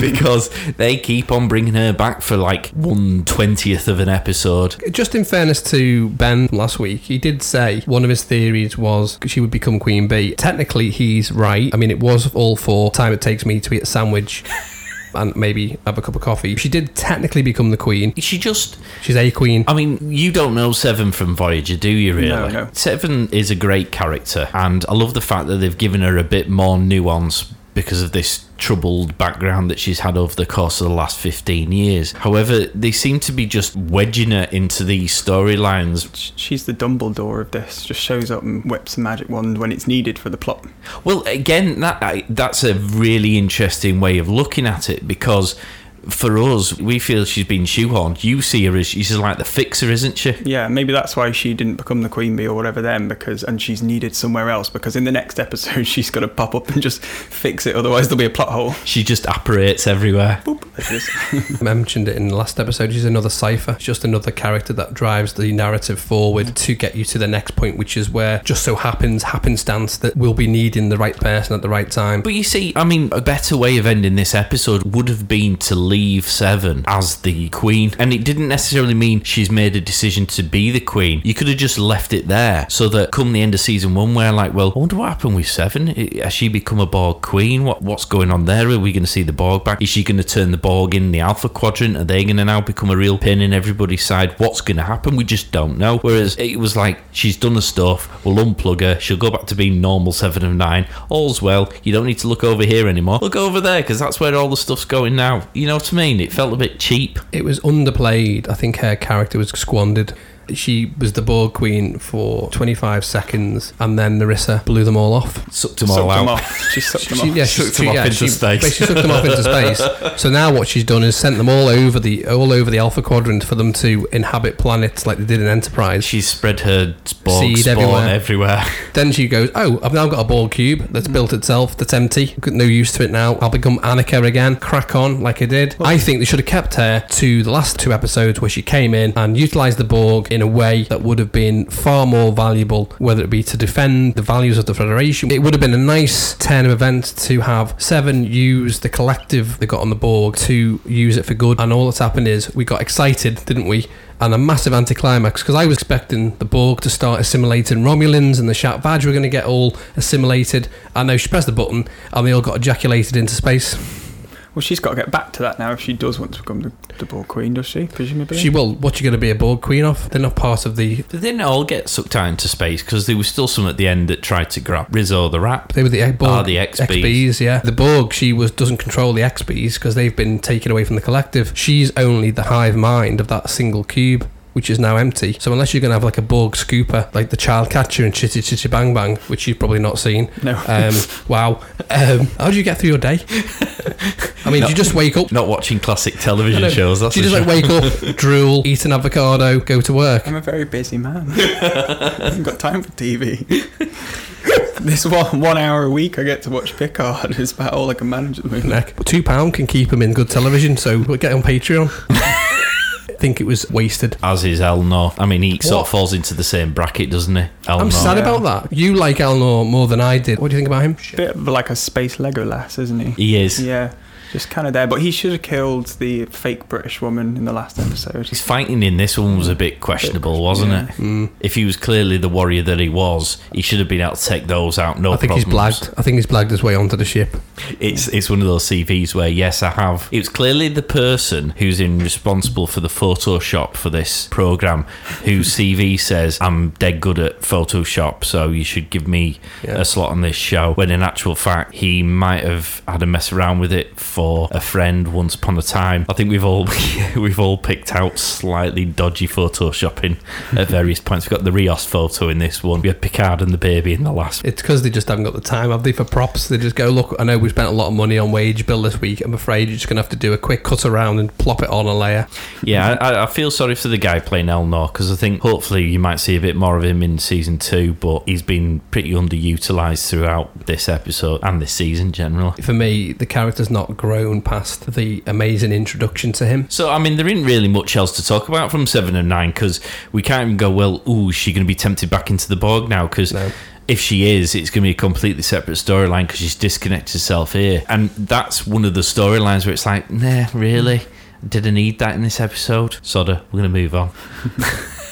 Because they keep on bringing her back for like one twentieth of an episode. Just in fairness to Ben last week, he did say one of his theories was she would become Queen Bee. Technically, he's right. I mean, it was all for time it takes me to eat a sandwich. And maybe have a cup of coffee. She did technically become the queen. She just... She's a queen. I mean, you don't know Seven from Voyager, do you, really? No, no. Seven is a great character, and I love the fact that they've given her a bit more nuance because of this troubled background that she's had over the course of the last fifteen years. However, they seem to be just wedging her into these storylines. She's the Dumbledore of this, just shows up and whips a magic wand when it's needed for the plot. Well, again, that that's a really interesting way of looking at it, because for us, we feel she's been shoehorned. You see her as she's like the fixer, isn't she? Yeah, maybe that's why she didn't become the Queen Bee or whatever then, because and she's needed somewhere else, because in the next episode she's got to pop up and just fix it, otherwise there'll be a plot hole. She just apparates everywhere. Boop. I mentioned it in the last episode, she's another cipher. She's just another character that drives the narrative forward to get you to the next point, which is where just so happens, happenstance, that we'll be needing the right person at the right time. But you see, I mean, a better way of ending this episode would have been to leave Seven as the queen, and it didn't necessarily mean she's made a decision to be the queen. You could have just left it there, so that come the end of season one, we're like, well, I wonder what happened with Seven. Has she become a Borg queen? What what's going on there? Are we going to see the Borg back? Is she going to turn the Borg Borg in the Alpha Quadrant? Are they going to now become a real pain in everybody's side? What's going to happen? We just don't know. Whereas it was like, she's done her stuff, we'll unplug her, she'll go back to being normal Seven of Nine. All's well. You don't need to look over here anymore. Look over there, because that's where all the stuff's going now. You know what I mean? It felt a bit cheap. It was underplayed. I think her character was squandered. She was the Borg Queen for twenty-five seconds, and then Narissa blew them all off. Sucked them sucked all them out. Off. She sucked them she, off. Yeah, she sucked them off into space. Basically sucked them off into space. So now what she's done is sent them all over the all over the Alpha Quadrant for them to inhabit planets like they did in Enterprise. She's spread her Borg seed spawn everywhere. everywhere. Then she goes, oh, I've now got a Borg Cube that's built itself, that's empty. I've got no use to it now. I'll become Annika again. Crack on like I did. Well, I think they should have kept her to the last two episodes where she came in and utilised the Borg in in a way that would have been far more valuable, whether it be to defend the values of the Federation. It would have been a nice turn of events to have Seven use the collective they got on the Borg to use it for good, and all that's happened is we got excited, didn't we? And a massive anticlimax, because I was expecting the Borg to start assimilating Romulans, and the Zhat Vash were going to get all assimilated, and now she pressed the button and they all got ejaculated into space. Well, she's got to get back to that now if she does want to become the, the Borg Queen, does she? Presumably. She will. What's she going to be a Borg Queen of? They're not part of the... They didn't all get sucked out into space, because there was still some at the end that tried to grab Rizzo the Rat. They were the Borg. Ah, the X Bs. Yeah. The Borg, she was doesn't control the X Bs because they've been taken away from the collective. She's only the hive mind of that single cube, which is now empty. So unless you're going to have like a Borg scooper, like the child catcher in Chitty Chitty Bang Bang, which you've probably not seen. No. Um, wow. Um, how do you get through your day? I mean, not, do you just wake up? Not watching classic television shows. That's do you just show. like wake up, drool, eat an avocado, go to work? I'm a very busy man. I haven't got time for T V. This one one hour a week I get to watch Picard is about all I can manage at the moment. Two pound can keep him in good television, so we'll get on Patreon. Think it was wasted. As is Elnor. I mean, he what? sort of falls into the same bracket, doesn't he? Elnor. I'm sad yeah. about that. You like Elnor more than I did. What do you think about him? A bit of like a space Legolas, isn't he? He is. Yeah. Just kind of there, but he should have killed the fake British woman in the last episode. His fighting in this one was a bit questionable, wasn't yeah. it? Mm. If he was clearly the warrior that he was, he should have been able to take those out. No, I think problems. he's blagged. I think he's blagged his way onto the ship. It's it's one of those C Vs where yes, I have. It was clearly the person who's in responsible for the Photoshop for this program, whose C V says I'm dead good at Photoshop, so you should give me yeah. a slot on this show. When in actual fact, he might have had a mess around with it. For For a friend once upon a time. I think we've all we've all picked out slightly dodgy photoshopping at various points. We've got the Rios photo in this one. We had Picard and the baby in the last. It's because they just haven't got the time, have they, for props? They just go, look, I know we spent a lot of money on wage bill this week. I'm afraid you're just going to have to do a quick cut around and plop it on a layer. Yeah, I, I feel sorry for the guy playing Elnor, because I think hopefully you might see a bit more of him in season two, but he's been pretty underutilised throughout this episode and this season generally. For me, the character's not great. Grown past the amazing introduction to him. So, I mean, there isn't really much else to talk about from Seven and Nine, because we can't even go, well, ooh, is she going to be tempted back into the Borg now? Because no. if she is, it's going to be a completely separate storyline, because she's disconnected herself here. And that's one of the storylines where it's like, nah, really? Did I need that in this episode? Sodder, we're going to move on.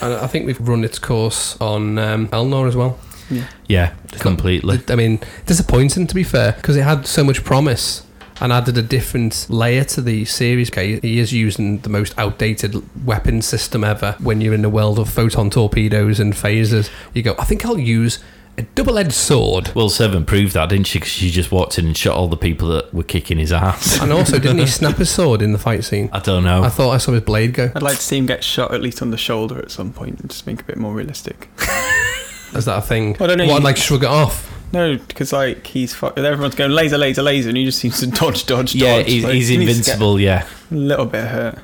And I think we've run its course on um, Elnor as well. Yeah, yeah completely. I mean, disappointing, to be fair, because it had so much promise. And added a different layer to the series. Okay, he is using the most outdated weapon system ever. When you're in the world of photon torpedoes and phasers, you go, I think I'll use a double-edged sword. Well, Seven proved that, didn't she? Because she just walked in and shot all the people that were kicking his ass. And also, didn't he snap his sword in the fight scene? I don't know. I thought I saw his blade go. I'd like to see him get shot at least on the shoulder at some point and just make it a bit more realistic. Is that a thing? I don't know. What, I'd like shrug it off? No, because like he's fuck- everyone's going laser, laser, laser, and he just seems to dodge, dodge, yeah, dodge. He's, like, he's he invincible. Yeah, a little bit hurt.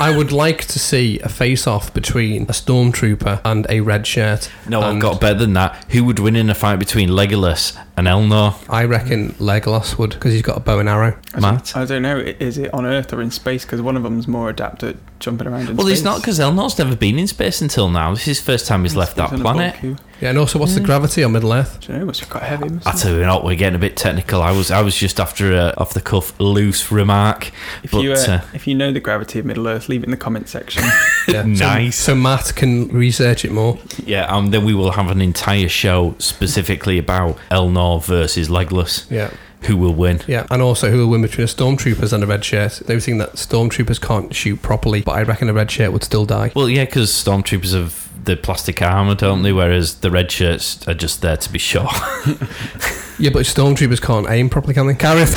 I would like to see a face-off between a stormtrooper and a red shirt. No, I've got better than that. Who would win in a fight between Legolas and Elnor? I reckon Legolas would, because he's got a bow and arrow. I Matt, I don't know. Is it on Earth or in space? Because one of them's more adept at jumping around in well, space. Well, he's not, because Elnor's never been in space until now. This is his first time he's, he's left that planet. Yeah, and also, what's yeah. the gravity on Middle Earth? Do you know, it's quite heavy. I tell you what, we're getting a bit technical. I was, I was just after a off-the-cuff loose remark. If but, you, uh, uh, if you know the gravity of Middle Earth, leave it in the comment section. Yeah. Nice. So, so Matt can research it more. Yeah, and um, then we will have an entire show specifically about Elnor versus Legolas. Yeah. who will win. Yeah, and also who will win between the Stormtroopers and a red shirt. They were saying that Stormtroopers can't shoot properly, but I reckon a red shirt would still die. Well, yeah, because Stormtroopers have the plastic armour, don't they? Whereas the red shirts are just there to be shot. Yeah, but Stormtroopers can't aim properly, can they? Gareth,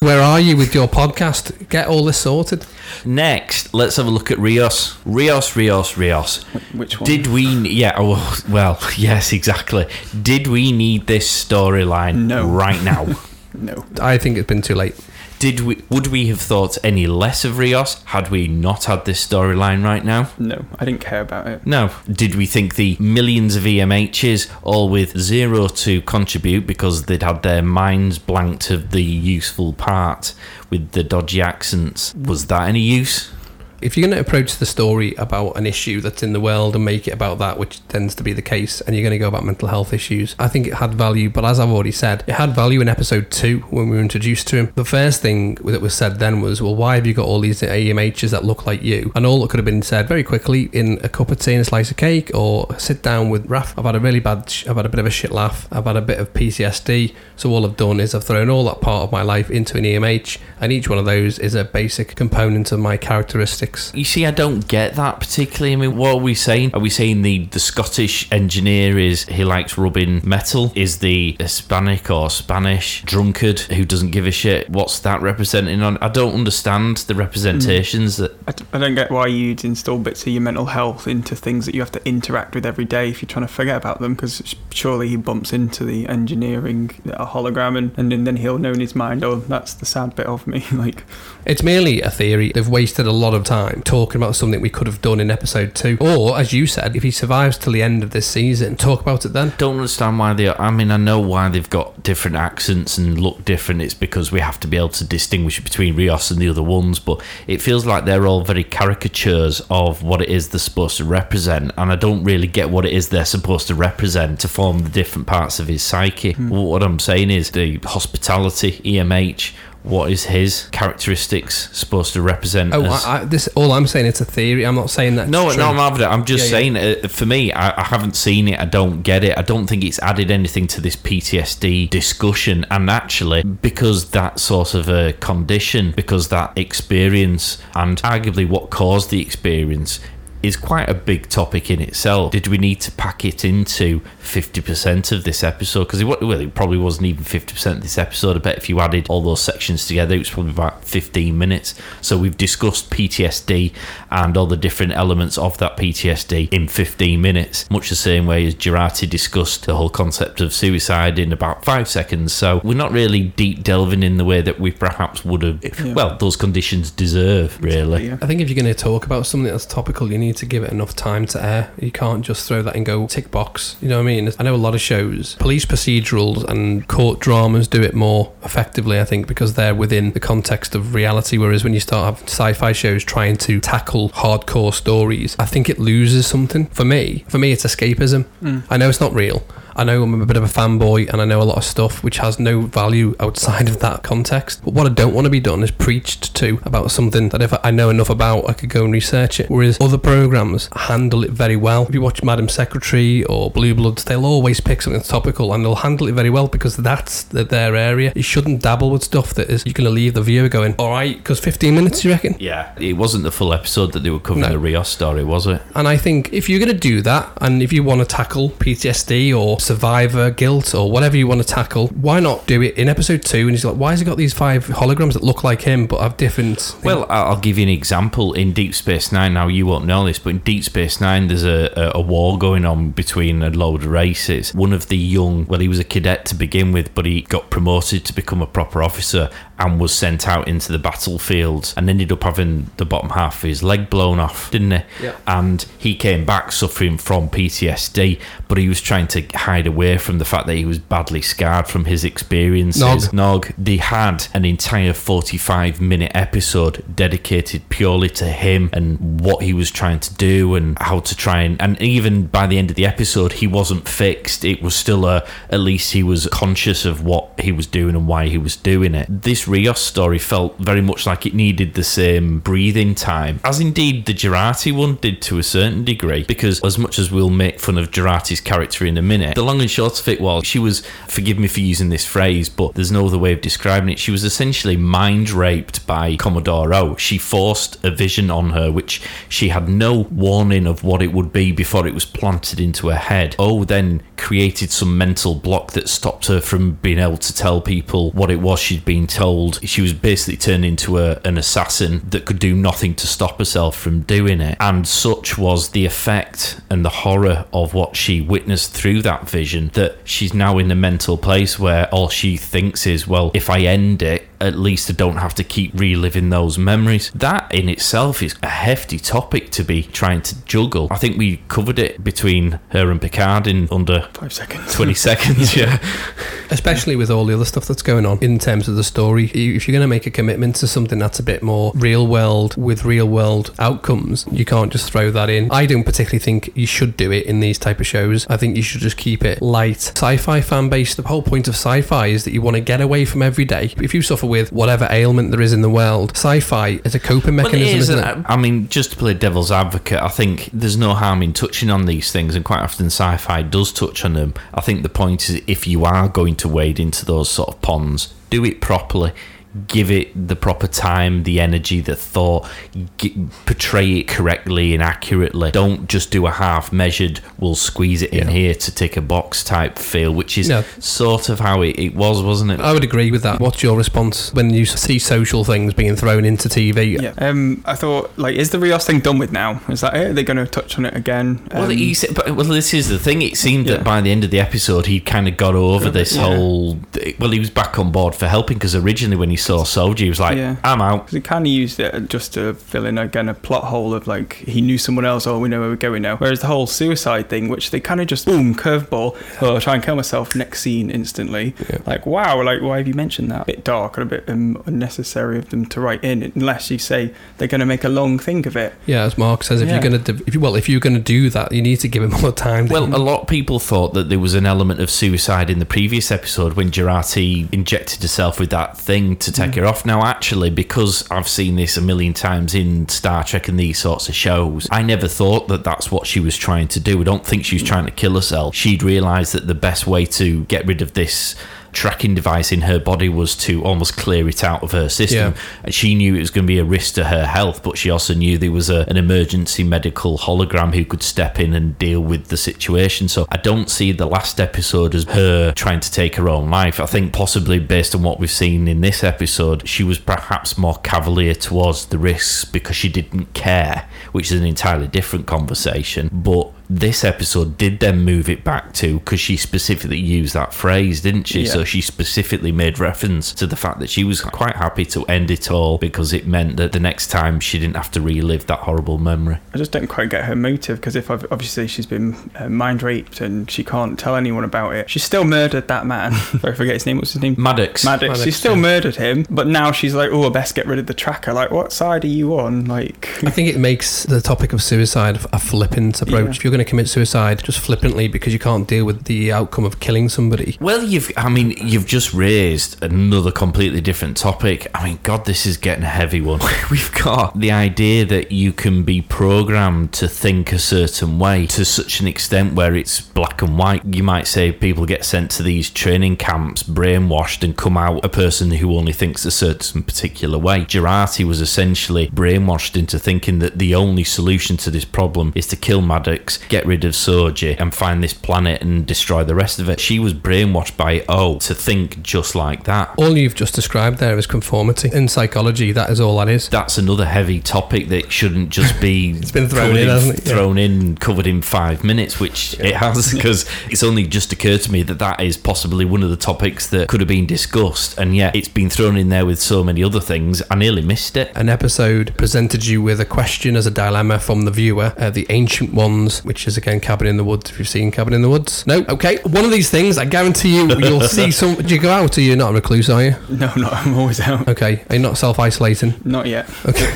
where are you with your podcast? Get all this sorted. Next, let's have a look at Rios. Rios, Rios, Rios. Which one? Did we... Yeah, oh, well, yes, exactly. Did we need this storyline no. right now? No. I think it's been too late. Did we? Would we have thought any less of Rios had we not had this storyline right now? No, I didn't care about it. No. Did we think the millions of E M Hs, all with zero to contribute because they'd had their minds blanked of the useful part with the dodgy accents, was that any use? If you're going to approach the story about an issue that's in the world and make it about that, which tends to be the case, and you're going to go about mental health issues, I think it had value. But as I've already said, it had value in episode two when we were introduced to him. The first thing that was said then was, well, why have you got all these A M Hs that look like you? And all that could have been said very quickly in a cup of tea and a slice of cake, or sit down with Raf. I've had a really bad, sh- I've had a bit of a shit laugh. I've had a bit of P T S D. So all I've done is I've thrown all that part of my life into an E M H, and each one of those is a basic component of my characteristic. You see, I don't get that particularly. I mean, what are we saying? Are we saying the, the Scottish engineer is, he likes rubbing metal? Is the Hispanic or Spanish drunkard who doesn't give a shit? What's that representing on? I don't understand the representations. That I, d- I don't get why you'd install bits of your mental health into things that you have to interact with every day if you're trying to forget about them, because surely he bumps into the engineering a hologram and, and then he'll know in his mind, oh, that's the sad bit of me. Like, it's merely a theory. They've wasted a lot of time talking about something we could have done in episode two, or as you said, if he survives till the end of this season, talk about it then. Don't understand why they are. I mean, I know why they've got different accents and look different. It's because we have to be able to distinguish between Rios and the other ones, but it feels like they're all very caricatures of what it is they're supposed to represent, and I don't really get what it is they're supposed to represent to form the different parts of his psyche. Mm. What I'm saying is the hospitality E M H. What is his characteristics supposed to represent? Oh, as... I, I, this all I'm saying, it's a theory. I'm not saying that. No, no, I'm having it. I'm just yeah, saying, yeah. Uh, for me, I, I haven't seen it. I don't get it. I don't think it's added anything to this P T S D discussion. And actually, because that sort of a condition, because that experience, and arguably what caused the experience, is quite a big topic in itself. Did we need to pack it into fifty percent of this episode? Because it, well, it probably wasn't even fifty percent of this episode. I bet if you added all those sections together, it was probably about fifteen minutes. So we've discussed P T S D and all the different elements of that P T S D in fifteen minutes, much the same way as Jurati discussed the whole concept of suicide in about five seconds. So we're not really deep delving in the way that we perhaps would have, yeah. well, those conditions deserve, really. Yeah. I think if you're going to talk about something that's topical, you need to give it enough time to air. You can't just throw that and go tick box, you know what I mean? I know a lot of shows, police procedurals and court dramas, do it more effectively, I think, because they're within the context of reality, whereas when you start having sci-fi shows trying to tackle hardcore stories, I think it loses something. For me, for me it's escapism. Mm. I know it's not real. I know I'm a bit of a fanboy and I know a lot of stuff which has no value outside of that context. But what I don't want to be done is preached to about something that if I know enough about, I could go and research it. Whereas other programmes handle it very well. If you watch Madam Secretary or Blue Bloods, they'll always pick something topical and they'll handle it very well because that's their area. You shouldn't dabble with stuff that is, you're going to leave the viewer going, all right, because fifteen minutes, you reckon? Yeah, it wasn't the full episode that they were covering no. the Rios story, was it? And I think if you're going to do that, and if you want to tackle P T S D or survivor guilt or whatever you want to tackle, why not do it in episode two? And he's like, why has he got these five holograms that look like him but have different things? Well, I'll give you an example. In Deep Space Nine, now you won't know this, but in Deep Space Nine there's a, a war going on between a load of races. One of the young, well, he was a cadet to begin with, but he got promoted to become a proper officer and was sent out into the battlefield and ended up having the bottom half of his leg blown off, didn't he? Yeah. And he came back suffering from P T S D, but he was trying to hide away from the fact that he was badly scarred from his experiences. Nog. Nog. They had an entire forty-five minute episode dedicated purely to him and what he was trying to do and how to try and, and even by the end of the episode he wasn't fixed. It was still a, at least he was conscious of what he was doing and why he was doing it. This Rios story felt very much like it needed the same breathing time, as indeed the Jurati one did to a certain degree, because as much as we'll make fun of Jurati's character in a minute, The long and short of it was, she was, forgive me for using this phrase, but there's no other way of describing it, she was essentially mind raped by Commodore O. She forced a vision on her, which she had no warning of what it would be before it was planted into her head. O then created some mental block that stopped her from being able to tell people what it was she'd been told. She was basically turned into a, an assassin that could do nothing to stop herself from doing it. And such was the effect and the horror of what she witnessed through that vision that she's now in the mental place where all she thinks is, well, if I end it, at least I don't have to keep reliving those memories. That in itself is a hefty topic to be trying to juggle. I think we covered it between her and Picard in under five seconds, twenty seconds. Yeah, especially with all the other stuff that's going on in terms of the story. If you're going to make a commitment to something that's a bit more real world with real world outcomes, you can't just throw that in. I don't particularly think you should do it in these type of shows. I think you should just keep it light. Sci-fi fan base, the whole point of sci-fi is that you want to get away from every day. If you suffer with whatever ailment there is in the world, sci-fi is a coping mechanism, well, it is, isn't it? I mean, just to play devil's advocate, I think there's no harm in touching on these things, and quite often sci-fi does touch on them. I think the point is, if you are going to wade into those sort of ponds, do it properly. Give it the proper time, the energy, the thought. G- portray it correctly and accurately. Don't just do a half-measured, we'll squeeze it in yeah. here to tick a box type feel, which is no. sort of how it, it was, wasn't it? I would agree with that. What's your response when you see social things being thrown into T V? Yeah. Um, I thought, like, is the Rios thing done with now? Is that it? Are they going to touch on it again? Um, well, he, but, well, this is the thing. It seemed yeah. that by the end of the episode, he kind of got over this yeah. whole... Well, he was back on board for helping, because originally when he saw Soji, he was like, yeah. I'm out. He kind of used it just to fill in again a plot hole of like, he knew someone else, or oh, we know where we're going now. Whereas the whole suicide thing, which they kind of just boom, curveball, oh, try and kill myself, next scene instantly. Yeah. Like, wow, like, why have you mentioned that? A bit dark and a bit um, unnecessary of them to write in, unless you say they're going to make a long thing of it. Yeah, as Mark says, if yeah. you're going to, if you, well, if you're going to do that, you need to give him more time. Well, a lot of people thought that there was an element of suicide in the previous episode when Jurati injected herself with that thing to to take her off. Now, actually, because I've seen this a million times in Star Trek and these sorts of shows, I never thought that that's what she was trying to do. I don't think she was trying to kill herself. She'd realised that the best way to get rid of this tracking device in her body was to almost clear it out of her system, yeah. and she knew it was going to be a risk to her health, but she also knew there was a, an emergency medical hologram who could step in and deal with the situation. So I don't see the last episode as her trying to take her own life. I think possibly based on what we've seen in this episode, she was perhaps more cavalier towards the risks because she didn't care, which is an entirely different conversation. But this episode did then move it back to, because she specifically used that phrase, didn't she? Yeah. So she specifically made reference to the fact that she was quite happy to end it all because it meant that the next time she didn't have to relive that horrible memory. I just don't quite get her motive, because if I've, obviously she's been uh, mind raped and she can't tell anyone about it, she still murdered that man. I forget his name. What's his name? Maddox. Maddox. Maddox she still yeah. murdered him, but now she's like, oh, I best get rid of the tracker. Like, what side are you on? Like, I think it makes the topic of suicide a flippant approach. Yeah. If you're going to commit suicide just flippantly because you can't deal with the outcome of killing somebody. Well, you've, I mean, you've just raised another completely different topic. I mean, God, this is getting a heavy one. We've got the idea that you can be programmed to think a certain way to such an extent where it's black and white. You might say people get sent to these training camps, brainwashed, and come out a person who only thinks a certain particular way. Jurati was essentially brainwashed into thinking that the only solution to this problem is to kill Maddox, get rid of Soji, and find this planet and destroy the rest of it. She was brainwashed by O to think just like that. All you've just described there is conformity. In psychology, that is all that is. That's another heavy topic that shouldn't just be it's been thrown in, in, hasn't it? Thrown yeah. in, covered in five minutes, which yeah. it has, because it's only just occurred to me that that is possibly one of the topics that could have been discussed, and yet it's been thrown in there with so many other things. I nearly missed it. An episode presented you with a question as a dilemma from the viewer, uh, the Ancient Ones, which is again Cabin in the Woods, if you've seen Cabin in the Woods. No? Okay. One of these things, I guarantee you, you'll see some... Do you go out, or you're not a recluse, are you? No, no, I'm always out. Okay. Are you not self-isolating? Not yet. Okay.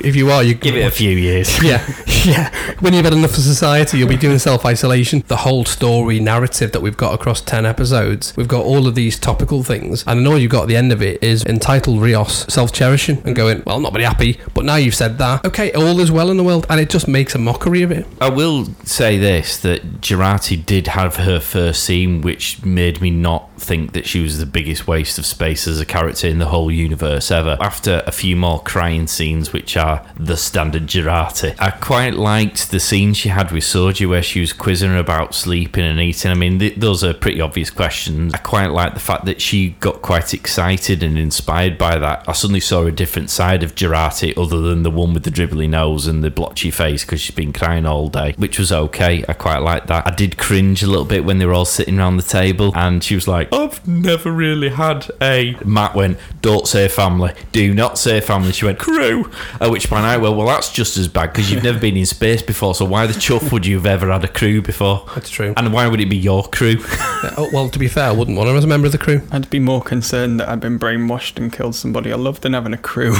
If you are, you... Give it a few years. Yeah. Yeah. When you've had enough of society, you'll be doing self-isolation. The whole story narrative that we've got across ten episodes, we've got all of these topical things, and all you've got at the end of it is entitled Rios self-cherishing and going, well, I'm not very happy, but now you've said that. Okay, all is well in the world, and it just makes a mockery of it. I will say this, that Jurati did have her first scene, which made me not think that she was the biggest waste of space as a character in the whole universe ever. After a few more crying scenes, which are the standard Jurati, I quite liked the scene she had with Soji where she was quizzing her about sleeping and eating. I mean, th- those are pretty obvious questions. I quite liked the fact that she got quite excited and inspired by that. I suddenly saw a different side of Jurati other than the one with the dribbly nose and the blotchy face because she's been crying all day, which was okay. I quite liked that. I did cringe a little bit when they were all sitting around the table and she was like, I've never really had a... Matt went, don't say family. Do not say family. She went, crew. At which point I went, well, that's just as bad because you've never been in space before, so why the chuff would you have ever had a crew before? That's true. And why would it be your crew? Oh, well, to be fair, I wouldn't want her as a member of the crew. I'd be more concerned that I'd been brainwashed and killed somebody. I love than having a crew.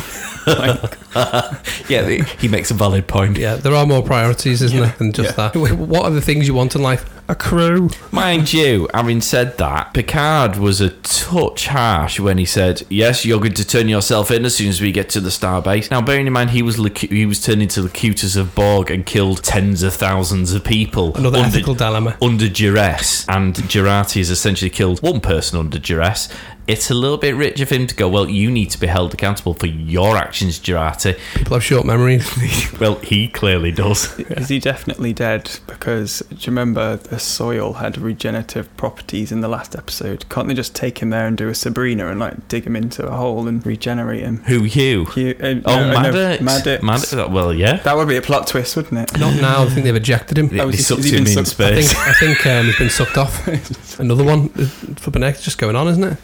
Like... yeah, he makes a valid point. Yeah, there are more priorities, isn't yeah. there, than just yeah. that. What are the things you want in life? A crew. Mind you, having said that, Picard was a touch harsh when he said, yes, you're going to turn yourself in as soon as we get to the starbase. Now, bearing in mind, he was locu- he was turned into the locutus of Borg and killed tens of thousands of people. Another under, ethical dilemma. Under duress. And Jurati has essentially killed one person under duress. It's a little bit rich of him to go, well, you need to be held accountable for your actions, Jurati. People have short memories. Well, he clearly does. Is he definitely dead? Because, do you remember, the soil had regenerative properties in the last episode. Can't they just take him there and do a Sabrina and, like, dig him into a hole and regenerate him? Who, Hugh? Hugh uh, no, oh, Maddox. No, Maddox. Maddox. Well, yeah. That would be a plot twist, wouldn't it? Not now. I think they've ejected him. He, oh, he sucked him in sucked? space. I think, I think um, he's been sucked off. Another one. Flipping X just going on, isn't it?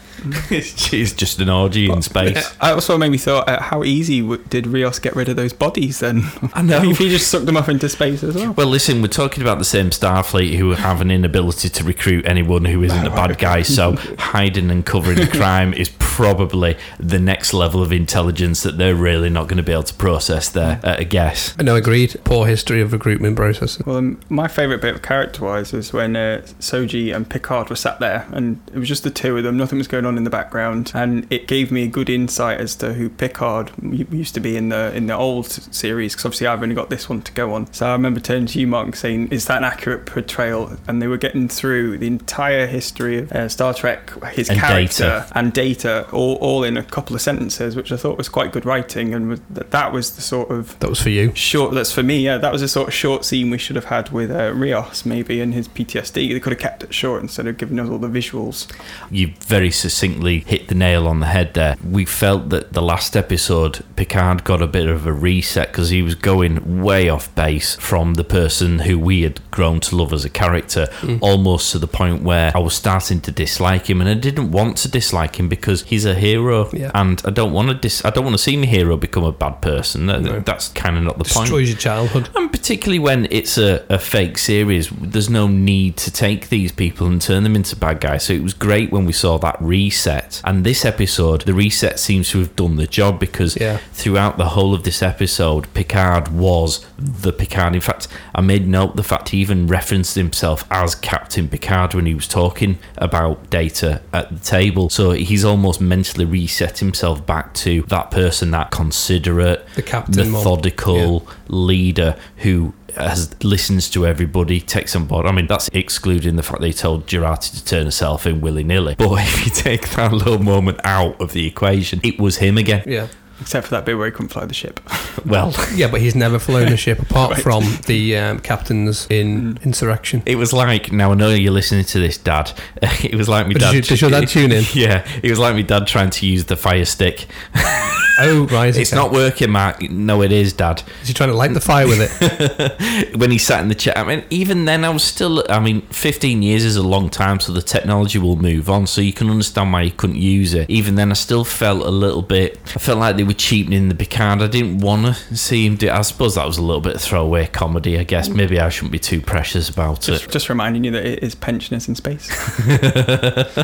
It's just an orgy in space. I also made me thought, uh, how easy w- did Rios get rid of those bodies then? I know. If he just sucked them off into space as well. Well, listen, we're talking about the same Starfleet who have an inability to recruit anyone who isn't no, a bad guy, so hiding and covering a crime is probably the next level of intelligence that they're really not going to be able to process there, yeah. uh, I guess. No, agreed. Poor history of recruitment processes. Well, um, my favourite bit of character-wise was when uh, Soji and Picard were sat there, and it was just the two of them, nothing was going on in the background, and it gave me a good insight as to who Picard used to be in the in the old series, because obviously I've only got this one to go on. So I remember turning to you, Mark, and saying, is that an accurate portrayal? And they were getting through the entire history of uh, Star Trek, his and character data. and data all, all in a couple of sentences, which I thought was quite good writing, and was, that was the sort of that was for you short that's for me yeah that was a sort of short scene we should have had with uh, Rios maybe and his P T S D. They could have kept it short instead of giving us all the visuals. You very succinctly hit the nail on the head there. We felt that the last episode Picard got a bit of a reset because he was going way off base from the person who we had grown to love as a character, mm. almost to the point where I was starting to dislike him, and I didn't want to dislike him because he's a hero, yeah. and I don't want to dis- I don't want to see my hero become a bad person. No. That's kind of not the Destroys point. Destroys your childhood. And particularly when it's a, a fake series, there's no need to take these people and turn them into bad guys. So it was great when we saw that re reset, and this episode the reset seems to have done the job because yeah. throughout the whole of this episode Picard was the Picard. In fact, I made note the fact he even referenced himself as Captain Picard when he was talking about Data at the table, so he's almost mentally reset himself back to that person, that considerate, the captain, methodical yeah. leader who Has, listens to everybody, takes on board. I mean, that's excluding the fact they told Jurati to turn herself in willy-nilly. But if you take that little moment out of the equation, it was him again. Yeah. Except for that bit where he couldn't fly the ship. Well, yeah, but he's never flown a ship apart right. from the um, captains in mm. Insurrection. It was like, now I know you're listening to this, Dad. It was like my but dad. Does your dad tune in? Yeah, it was like my dad trying to use the fire stick. Oh, right. It's okay. Not working, Mark. No, it is, Dad. Is he trying to light the fire with it? When he sat in the chair. I mean, even then, I was still... I mean, fifteen years is a long time, so the technology will move on, so you can understand why you couldn't use it. Even then, I still felt a little bit... I felt like they were cheapening the Picard. I didn't want to see him do it. I suppose that was a little bit of throwaway comedy, I guess. Maybe I shouldn't be too precious about just, it. Just reminding you that it is pensioners in space.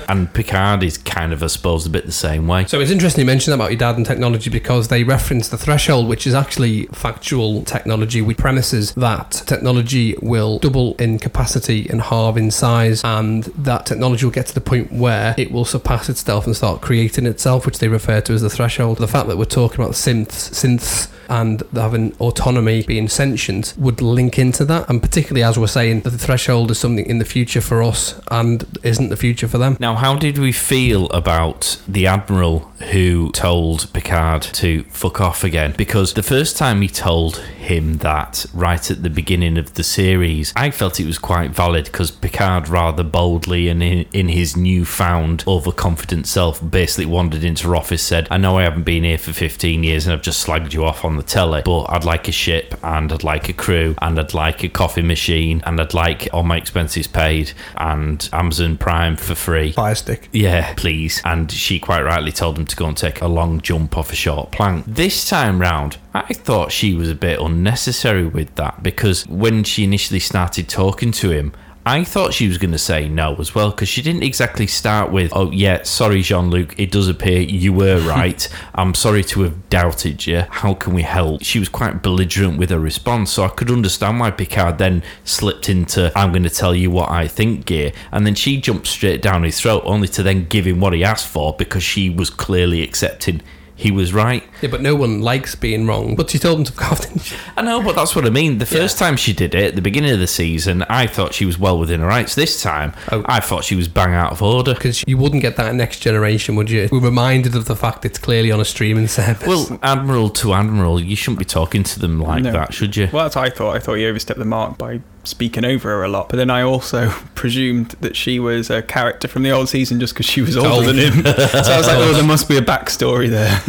And Picard is kind of, I suppose, a bit the same way. So it's interesting you mentioned about your dad and technology. technology because they reference the threshold, which is actually factual technology with premises that technology will double in capacity and halve in size, and that technology will get to the point where it will surpass itself and start creating itself, which they refer to as the threshold. The fact that we're talking about synths, synths and having autonomy, being sentient, would link into that, and particularly as we're saying that the threshold is something in the future for us and isn't the future for them. Now, how did we feel about the Admiral who told Picard to fuck off again? Because the first time he told him that, right at the beginning of the series, I felt it was quite valid, because Picard rather boldly and in, in his newfound overconfident self basically wandered into her office, said, I know I haven't been here for fifteen years and I've just slagged you off on the telly, but I'd like a ship and I'd like a crew and I'd like a coffee machine and I'd like all my expenses paid and Amazon Prime for free. Fire stick. Yeah, please. And she quite rightly told him to go and take a long jump off a short plank. This time round, I thought she was a bit unnecessary with that, because when she initially started talking to him, I thought she was going to say no as well, because she didn't exactly start with, oh yeah, sorry Jean-Luc, it does appear you were right, I'm sorry to have doubted you, how can we help? She was quite belligerent with her response, so I could understand why Picard then slipped into, I'm going to tell you what I think gear, and then she jumped straight down his throat, only to then give him what he asked for, because she was clearly accepting he was right. Yeah, but no one likes being wrong. But she told him to fuck off, didn't she? I know, but that's what I mean. The first yeah. time she did it, at the beginning of the season, I thought she was well within her rights. This time, oh. I thought she was bang out of order. Because you wouldn't get that in Next Generation, would you? We're reminded of the fact it's clearly on a streaming service. Well, Admiral to Admiral, you shouldn't be talking to them like no. that, should you? Well, that's what I thought. I thought you overstepped the mark by speaking over her a lot, but then I also presumed that she was a character from the old season just because she was older oh. than him, so I was like, oh, there must be a backstory there.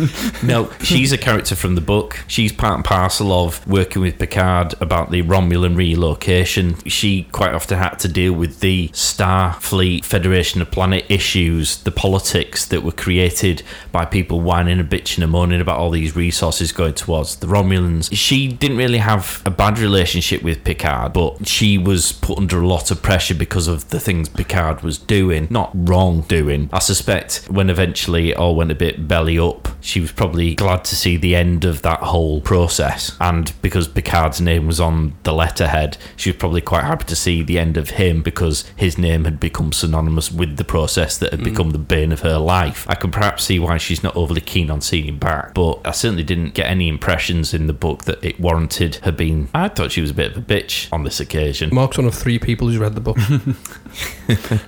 No, she's a character from the book. She's part and parcel of working with Picard about the Romulan relocation. She quite often had to deal with the Starfleet Federation of Planet issues, the politics that were created by people whining and bitching and moaning about all these resources going towards the Romulans. She didn't really have a bad relationship with Picard, but she was put under a lot of pressure because of the things Picard was doing, not wrongdoing. I suspect when eventually it all went a bit belly up, she was probably glad to see the end of that whole process. And because Picard's name was on the letterhead, she was probably quite happy to see the end of him, because his name had become synonymous with the process that had mm. become the bane of her life. I can perhaps see why she's not overly keen on seeing him back, but I certainly didn't get any impressions in the book that it warranted her being... I thought she was a bit of a bitch on this occasion. Mark's one of three people who's read the book.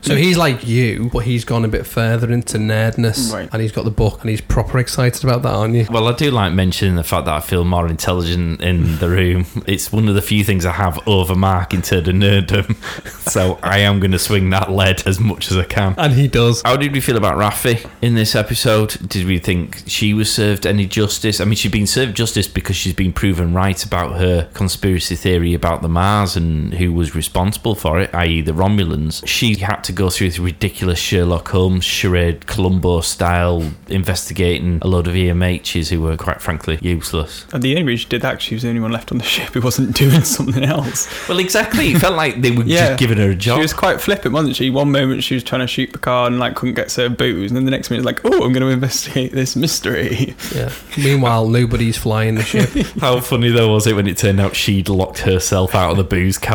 So he's like you, but he's gone a bit further into nerdness, right. And he's got the book and he's proper excited about that, aren't you? Well, I do like mentioning the fact that I feel more intelligent in the room. It's one of the few things I have over Mark in terms of nerddom, so I am going to swing that lead as much as I can. And he does. How did we feel about Raffi in this episode? Did we think she was served any justice? I mean, she's been served justice because she's been proven right about her conspiracy theory about the Mars and who was responsible for it, that is the Romulans. She had to go through the ridiculous Sherlock Holmes charade, Columbo style, investigating a load of E M Hs who were quite frankly useless. And the only reason she did that, she was the only one left on the ship who wasn't doing something else. Well, exactly. It felt like they were yeah. just giving her a job. She was quite flippant, wasn't she? One moment she was trying to shoot Picard and like couldn't get served booze, and then the next minute like, oh, I'm going to investigate this mystery. Yeah. Meanwhile, nobody's flying the ship. How funny though was it when it turned out she'd locked herself out of the booze cabinet.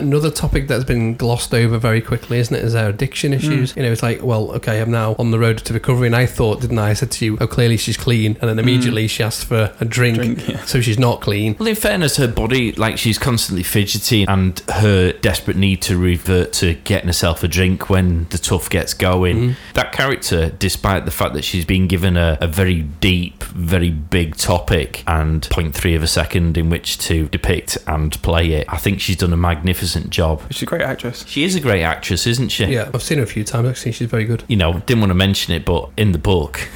Another topic that's been glossed over very quickly, isn't it, is our addiction issues. Mm. You know, it's like, well, okay, I'm now on the road to recovery, and I thought, didn't I, I said to you, oh, clearly she's clean, and then immediately mm. she asked for a drink, drink yeah. so she's not clean. Well, in fairness, her body, like, she's constantly fidgety, and her desperate need to revert to getting herself a drink when the tough gets going. Mm. That character, despite the fact that she's been given a, a very deep, very big topic, and zero point three of a second in which to depict and play it, I think she's done a magnificent job. She's a great actress. She is a great actress, isn't she? Yeah, I've seen her a few times, actually. She's very good. You know, didn't want to mention it, but in the book.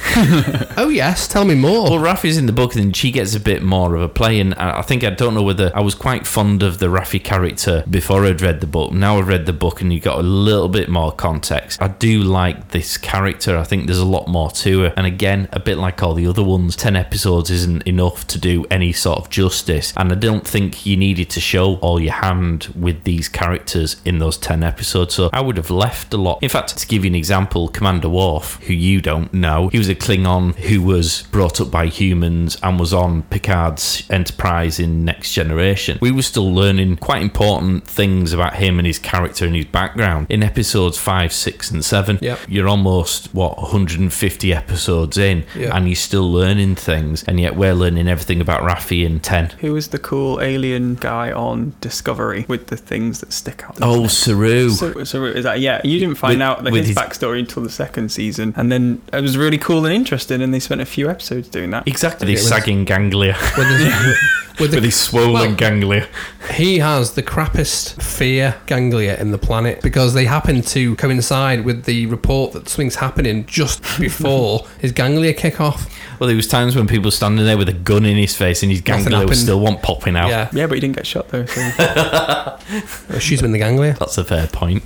Oh, yes, tell me more. Well, Raffi's in the book, and then she gets a bit more of a play, and I think, I don't know whether, I was quite fond of the Raffi character before I'd read the book. Now I've read the book, and you got a little bit more context. I do like this character. I think there's a lot more to her, and again, a bit like all the other ones, ten episodes isn't enough to do any sort of justice, and I don't think you needed to show all your hand with these characters in those ten episode, so I would have left a lot. In fact, to give you an example, Commander Worf, who you don't know, he was a Klingon who was brought up by humans and was on Picard's Enterprise in Next Generation. We were still learning quite important things about him and his character and his background in episodes five, six and seven. Yep. You're almost, what, one hundred fifty episodes in, yep, and you're still learning things, and yet we're learning everything about Raffi in ten. Who was the cool alien guy on Discovery with the things that stick out? Oh, Saru. Saru, Saru is that, yeah, you didn't find with, out like, his, his backstory until the second season, and then it was really cool and interesting, and they spent a few episodes doing that. Exactly. The sagging ganglia. With, the, with his swollen well, ganglia. He has the crappiest fear ganglia in the planet, because they happen to coincide with the report that something's happening just before his ganglia kick off. Well, there was times when people were standing there with a gun in his face and his ganglia was still one popping out. Yeah, yeah, but he didn't get shot though. So. Well, she's been the ganglia. That's a fair point.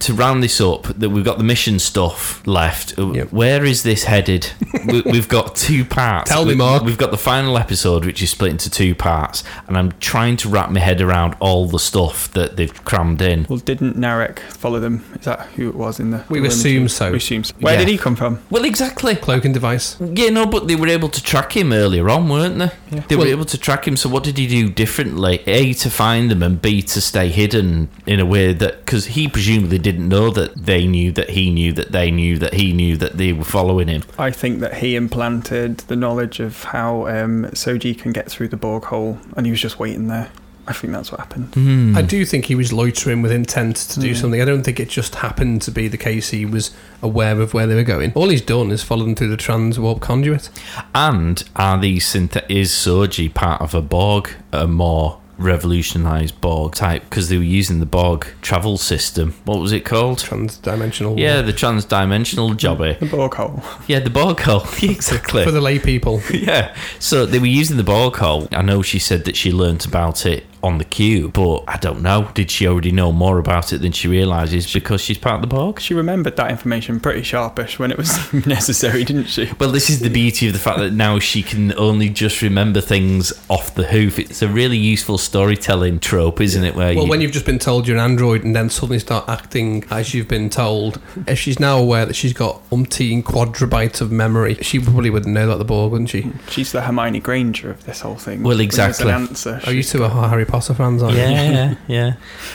To round this up, that we've got the mission stuff left. Yep. Where is this headed? we, we've got two parts. Tell we, me more. We've got the final episode, which is split into two parts. Parts, and I'm trying to wrap my head around all the stuff that they've crammed in. Well, didn't Narek follow them? Is that who it was in the... We assume so. We assume so. Where yeah. did he come from? Well, exactly. Cloak and device. Yeah, no, but they were able to track him earlier on, weren't they? Yeah. They well, were able to track him, so what did he do differently? A, to find them, and B, to stay hidden in a way that... Because he presumably didn't know that they knew that he knew that they knew that he knew that they were following him. I think that he implanted the knowledge of how um, Soji can get through the Borg hole, and he was just waiting there. I think that's what happened. Mm. I do think he was loitering with intent to do mm. something. I don't think it just happened to be the case he was aware of where they were going. All he's done is follow them through the trans-warp conduit. And are these synth- is Soji part of a Borg, a more revolutionised Borg type? Because they were using the Borg travel system. What was it called? Trans-dimensional. Yeah, the trans-dimensional jobby. The Borg hole. Yeah, the Borg hole. Exactly. For the lay people. Yeah. So they were using the Borg hole. I know she said that she learnt about it on the Cube, but I don't know. Did she already know more about it than she realises because she's part of the Borg? She remembered that information pretty sharpish when it was necessary, didn't she? Well, this is the beauty of the fact that now she can only just remember things off the hoof. It's a really useful storytelling trope, isn't it? Where well, you... when you've just been told you're an android and then suddenly start acting as you've been told, if she's now aware that she's got umpteen quadribytes of memory, she probably wouldn't know that the Borg, wouldn't she? She's the Hermione Granger of this whole thing. Well, exactly. An answer, oh, you two got... are Harry Potter fans, aren't yeah, you? Yeah, yeah.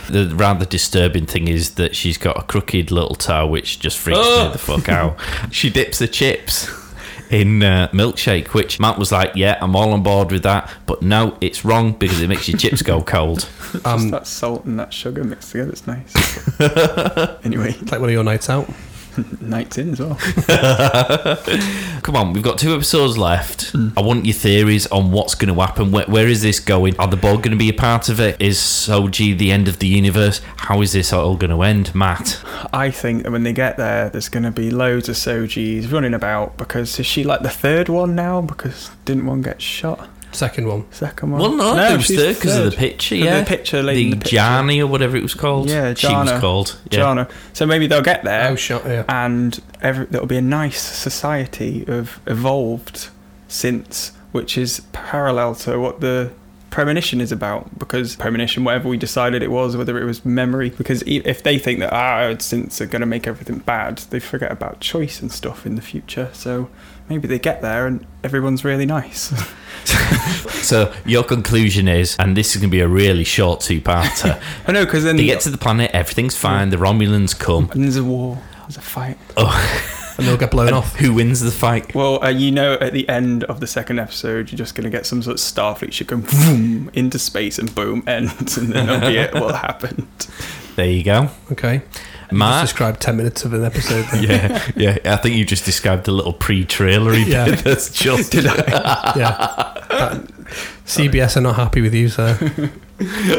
The rather disturbing thing is that she's got a crooked little toe, which just freaks oh. me the fuck out. She dips the chips in uh, milkshake, which Matt was like, yeah, I'm all on board with that, but no, it's wrong because it makes your chips go cold. Just um, that salt and that sugar mixed together, it's nice. Anyway. It's like one of your nights out. Nights in as well. Come on, we've got two episodes left. Mm. I want your theories on what's going to happen. Where, where is this going? Are the Borg going to be a part of it? Is Soji the end of the universe? How is this all going to end, Matt? I think that when they get there, there's going to be loads of Sojis running about, because is she like the third one now? Because didn't one get shot? Second one. Second one. Well, no, no it was third because of the picture, yeah. The picture, the, the picture. Jani or whatever it was called. Yeah, Jana. She was called. Yeah. Jana. So maybe they'll get there. Oh, shot, yeah. And every, there'll be a nice society of evolved synths, which is parallel to what the premonition is about, because premonition, whatever we decided it was, whether it was memory, because if they think that ah, synths are going to make everything bad, they forget about choice and stuff in the future. So maybe they get there and everyone's really nice. So your conclusion is, and this is going to be a really short two-parter. I know, because then they get to the planet, everything's fine, the Romulans come. And there's a war, there's a fight. Oh. And they'll get blown and off. Who wins the fight? Well, uh, you know, at the end of the second episode, you're just going to get some sort of Starfleet ship going boom, into space and boom, ends, and then that'll be it, what happened. There you go. Okay. Matt, just described ten minutes of an episode. yeah, yeah. I think you just described a little pre-trailery yeah. bit. That's just did I? yeah. That, C B S are not happy with you, sir.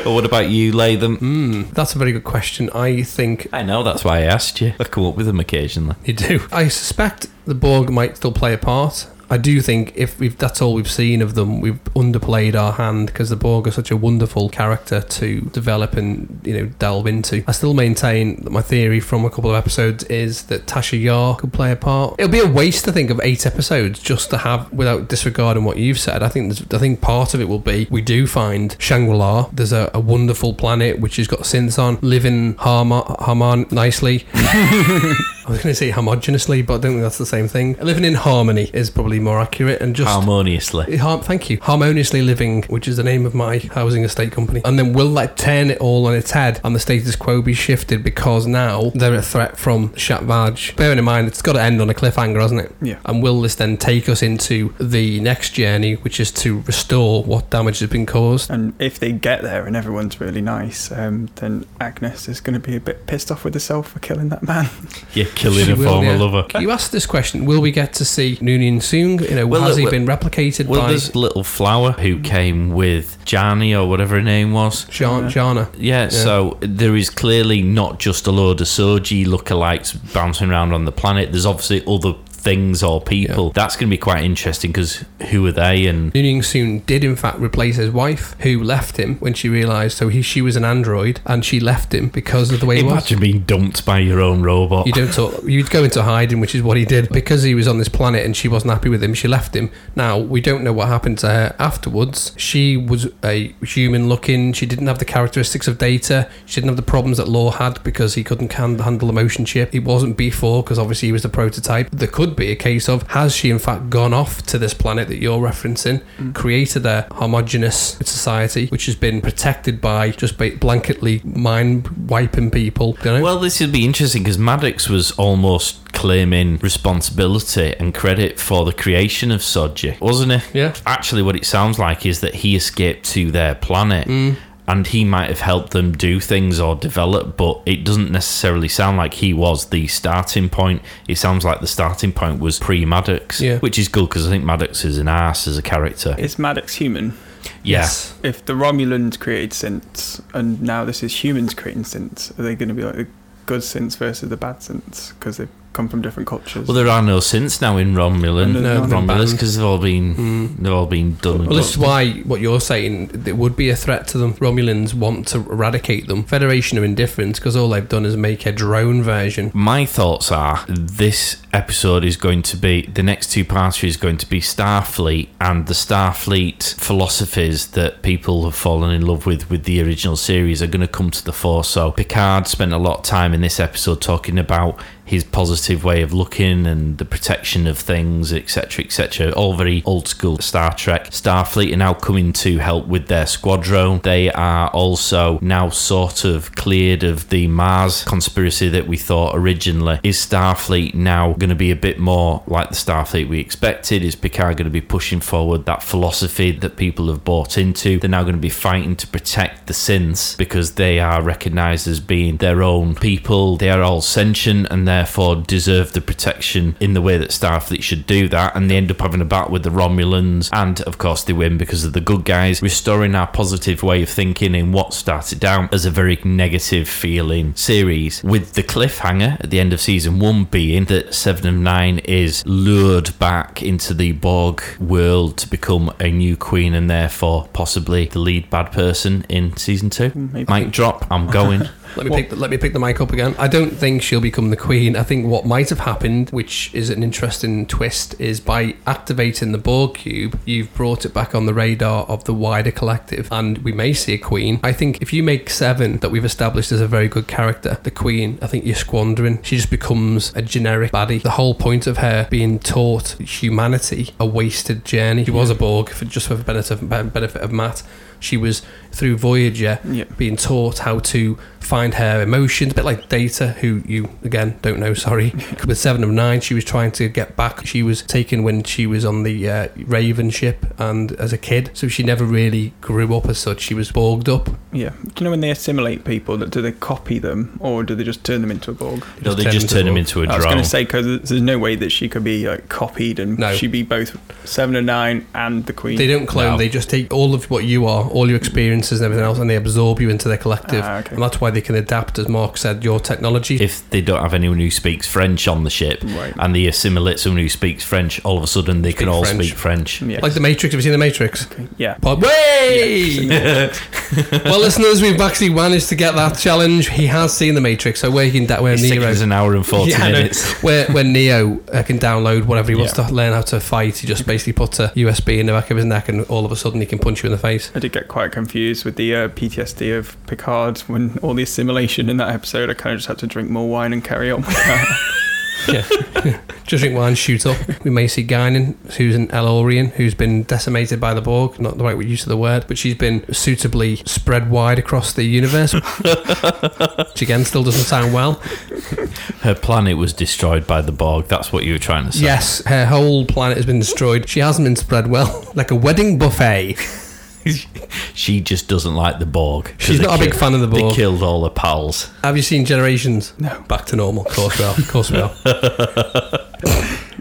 Well, what about you, Latham? Mm, that's a very good question. I think I know. That's why I asked you. I come up with them occasionally. You do. I suspect the Borg might still play a part. I do think if we've, that's all we've seen of them, we've underplayed our hand, because the Borg are such a wonderful character to develop and, you know, delve into. I still maintain that my theory from a couple of episodes is that Tasha Yar could play a part. It'll be a waste, I think, of eight episodes just to have, without disregarding what you've said. I think I think part of it will be, we do find Shangri-La. There's a, a wonderful planet which has got synths on, living harmon harmon nicely. I was going to say homogeneously, but I don't think that's the same thing. Living in harmony is probably more accurate, and just harmoniously har- thank you harmoniously living, which is the name of my housing estate company. And then will that turn it all on its head and the status quo be shifted, because now they're a threat from Zhat Vash? Bearing in mind it's got to end on a cliffhanger, hasn't it? Yeah. And will this then take us into the next journey, which is to restore what damage has been caused? And if they get there and everyone's really nice, um, then Agnes is going to be a bit pissed off with herself for killing that man. Yeah, killing she a will, former yeah. lover. You asked this question, will we get to see Noonan soon? You know, well, has it, he been replicated well, by... Well, this little flower who came with Jani or whatever her name was. Jan- yeah. Jana. Yeah, yeah, so there is clearly not just a load of Soji lookalikes bouncing around on the planet. There's obviously other things or people. Yeah. That's going to be quite interesting, because who are they? And Noonan soon did in fact replace his wife, who left him when she realised so he, she was an android, and she left him because of the way he Imagine was. Imagine being dumped by your own robot. You don't talk, you'd go into hiding, which is what he did, because he was on this planet and she wasn't happy with him. She left him. Now we don't know what happened to her afterwards. She was a human looking. She didn't have the characteristics of Data. She didn't have the problems that Lore had, because he couldn't handle emotion chip. It wasn't B four, because obviously he was the prototype. There could be a case of, has she in fact gone off to this planet that you're referencing, mm. created a homogenous society which has been protected by just blanketly mind wiping people? You know? Well, this would be interesting, because Maddox was almost claiming responsibility and credit for the creation of Soji, wasn't he? Yeah. Actually, what it sounds like is that he escaped to their planet. Mm. And he might have helped them do things or develop, but it doesn't necessarily sound like he was the starting point. It sounds like the starting point was pre-Maddox, yeah. which is good, because I think Maddox is an arse as a character. Is Maddox human? Yes. Yeah. If the Romulans created synths, and now this is humans creating synths, are they going to be like the good synths versus the bad synths? Because they've come from different cultures. Well, there are no synths now in Romulan, no, Romulans, because they've all been mm. they've all been done. Well, this is why what you're saying, it would be a threat to them. Romulans want to eradicate them. Federation are indifferent, because all they've done is make a drone version. My thoughts are, this episode is going to be, the next two parts is going to be Starfleet and the Starfleet philosophies that people have fallen in love with with the original series are going to come to the fore. So Picard spent a lot of time in this episode talking about his positive way of looking and the protection of things, etc, etc, all very old school Star Trek. Starfleet are now coming to help with their squadron. They are also now sort of cleared of the Mars conspiracy that we thought originally. Is Starfleet now going to be a bit more like the Starfleet we expected? Is Picard going to be pushing forward that philosophy that people have bought into? They're now going to be fighting to protect the synths, because they are recognised as being their own people. They are all sentient, and they're therefore deserve the protection in the way that Starfleet should do that, and they end up having a battle with the Romulans, and of course they win because of the good guys, restoring our positive way of thinking in what started out as a very negative feeling series, with the cliffhanger at the end of season one being that Seven of Nine is lured back into the Borg world to become a new queen, and therefore possibly the lead bad person in season two. Maybe. Mic drop, I'm going. Let me, pick the, let me pick the mic up again. I don't think she'll become the queen. I think what might have happened, which is an interesting twist, is by activating the Borg Cube, you've brought it back on the radar of the wider collective, and we may see a queen. I think if you make Seven, that we've established as a very good character, the queen, I think you're squandering. She just becomes a generic baddie. The whole point of her being taught humanity, a wasted journey. She was a Borg, for, just for the benefit of, benefit of Matt. She was, through Voyager, yep. being taught how to find her emotions, a bit like Data, who you, again, don't know, sorry. With Seven of Nine, she was trying to get back. She was taken when she was on the uh, Raven ship and as a kid, so she never really grew up as such. She was Borged up. Yeah. Do you know when they assimilate people, do they copy them, or do they just turn them into a Borg? No, they just turn them into a drone. I was going to say, because there's no way that she could be like copied, and no. she'd be both Seven of Nine and the Queen. They don't clone, no. they just take all of what you are, all your experiences and everything else, and they absorb you into their collective. Ah, okay. And that's why they can adapt, as Mark said, your technology. If they don't have anyone who speaks French on the ship, right, and they assimilate someone who speaks French, all of a sudden they speak can all French. speak French. Yes. Like the Matrix. Have you seen the Matrix? Okay. Yeah. Pod- Way! Yeah. Well, listeners, we've actually managed to get that challenge. He has seen the Matrix, so where he can da- where Neo is an hour and forty yeah, minutes. Where where Neo uh, can download whatever he wants yeah. to learn how to fight. He just basically puts a U S B in the back of his neck, and all of a sudden he can punch you in the face. I did get quite confused with the uh, P T S D of Picard when all the assimilation in that episode. I kind of just had to drink more wine and carry on with that. Yeah. Just drink wine, shoot up. We may see Guinan, who's an Elorian, who's been decimated by the Borg, not the right use of the word, but she's been suitably spread wide across the universe, which again still doesn't sound well. Her planet was destroyed by the Borg, that's what you were trying to say. Yes, her whole planet has been destroyed. She hasn't been spread well, like a wedding buffet. She just doesn't like the Borg. She's not a big fan of the Borg. They killed all her pals. Have you seen Generations? No. Back to normal. Of course we are. Of course we are.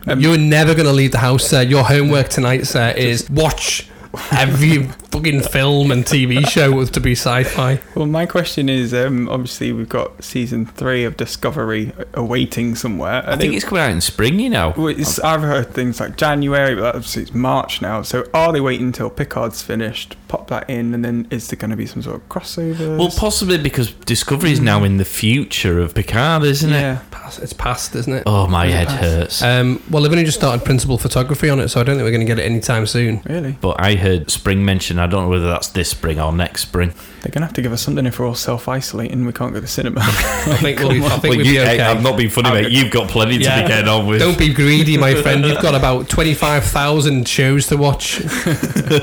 um, You're never going to leave the house, sir. Your homework tonight, sir, is watch every fucking film and T V show was to be sci-fi. Well, my question is, um, obviously we've got season three of Discovery awaiting somewhere. Are I think they, it's coming out in spring, you know. Well, it's, I've heard things like January, but obviously it's March now. So are they waiting until Picard's finished, pop that in, and then is there going to be some sort of crossover? Well, possibly, because Discovery is mm. now in the future of Picard, isn't yeah. it? Yeah, past, it's past, isn't it? Oh, my it's head past. hurts. Um, well, they've only just started principal photography on it, so I don't think we're going to get it anytime soon. Really? But I heard spring mentioned. I don't know whether that's this spring or next spring. They're going to have to give us something if we're all self-isolating. We can't go to the cinema. I think we'll be, I think well, we'll you, be okay. I'm not being funny, mate. You've got plenty yeah. to be getting on with. Don't be greedy, my friend. You've got about twenty-five thousand shows to watch.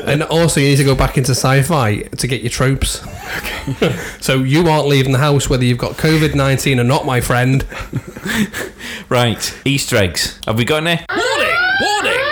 And also, you need to go back into sci-fi to get your tropes. Okay. So you aren't leaving the house whether you've got covid nineteen or not, my friend. Right. Easter eggs. Have we got any? Warning! Warning!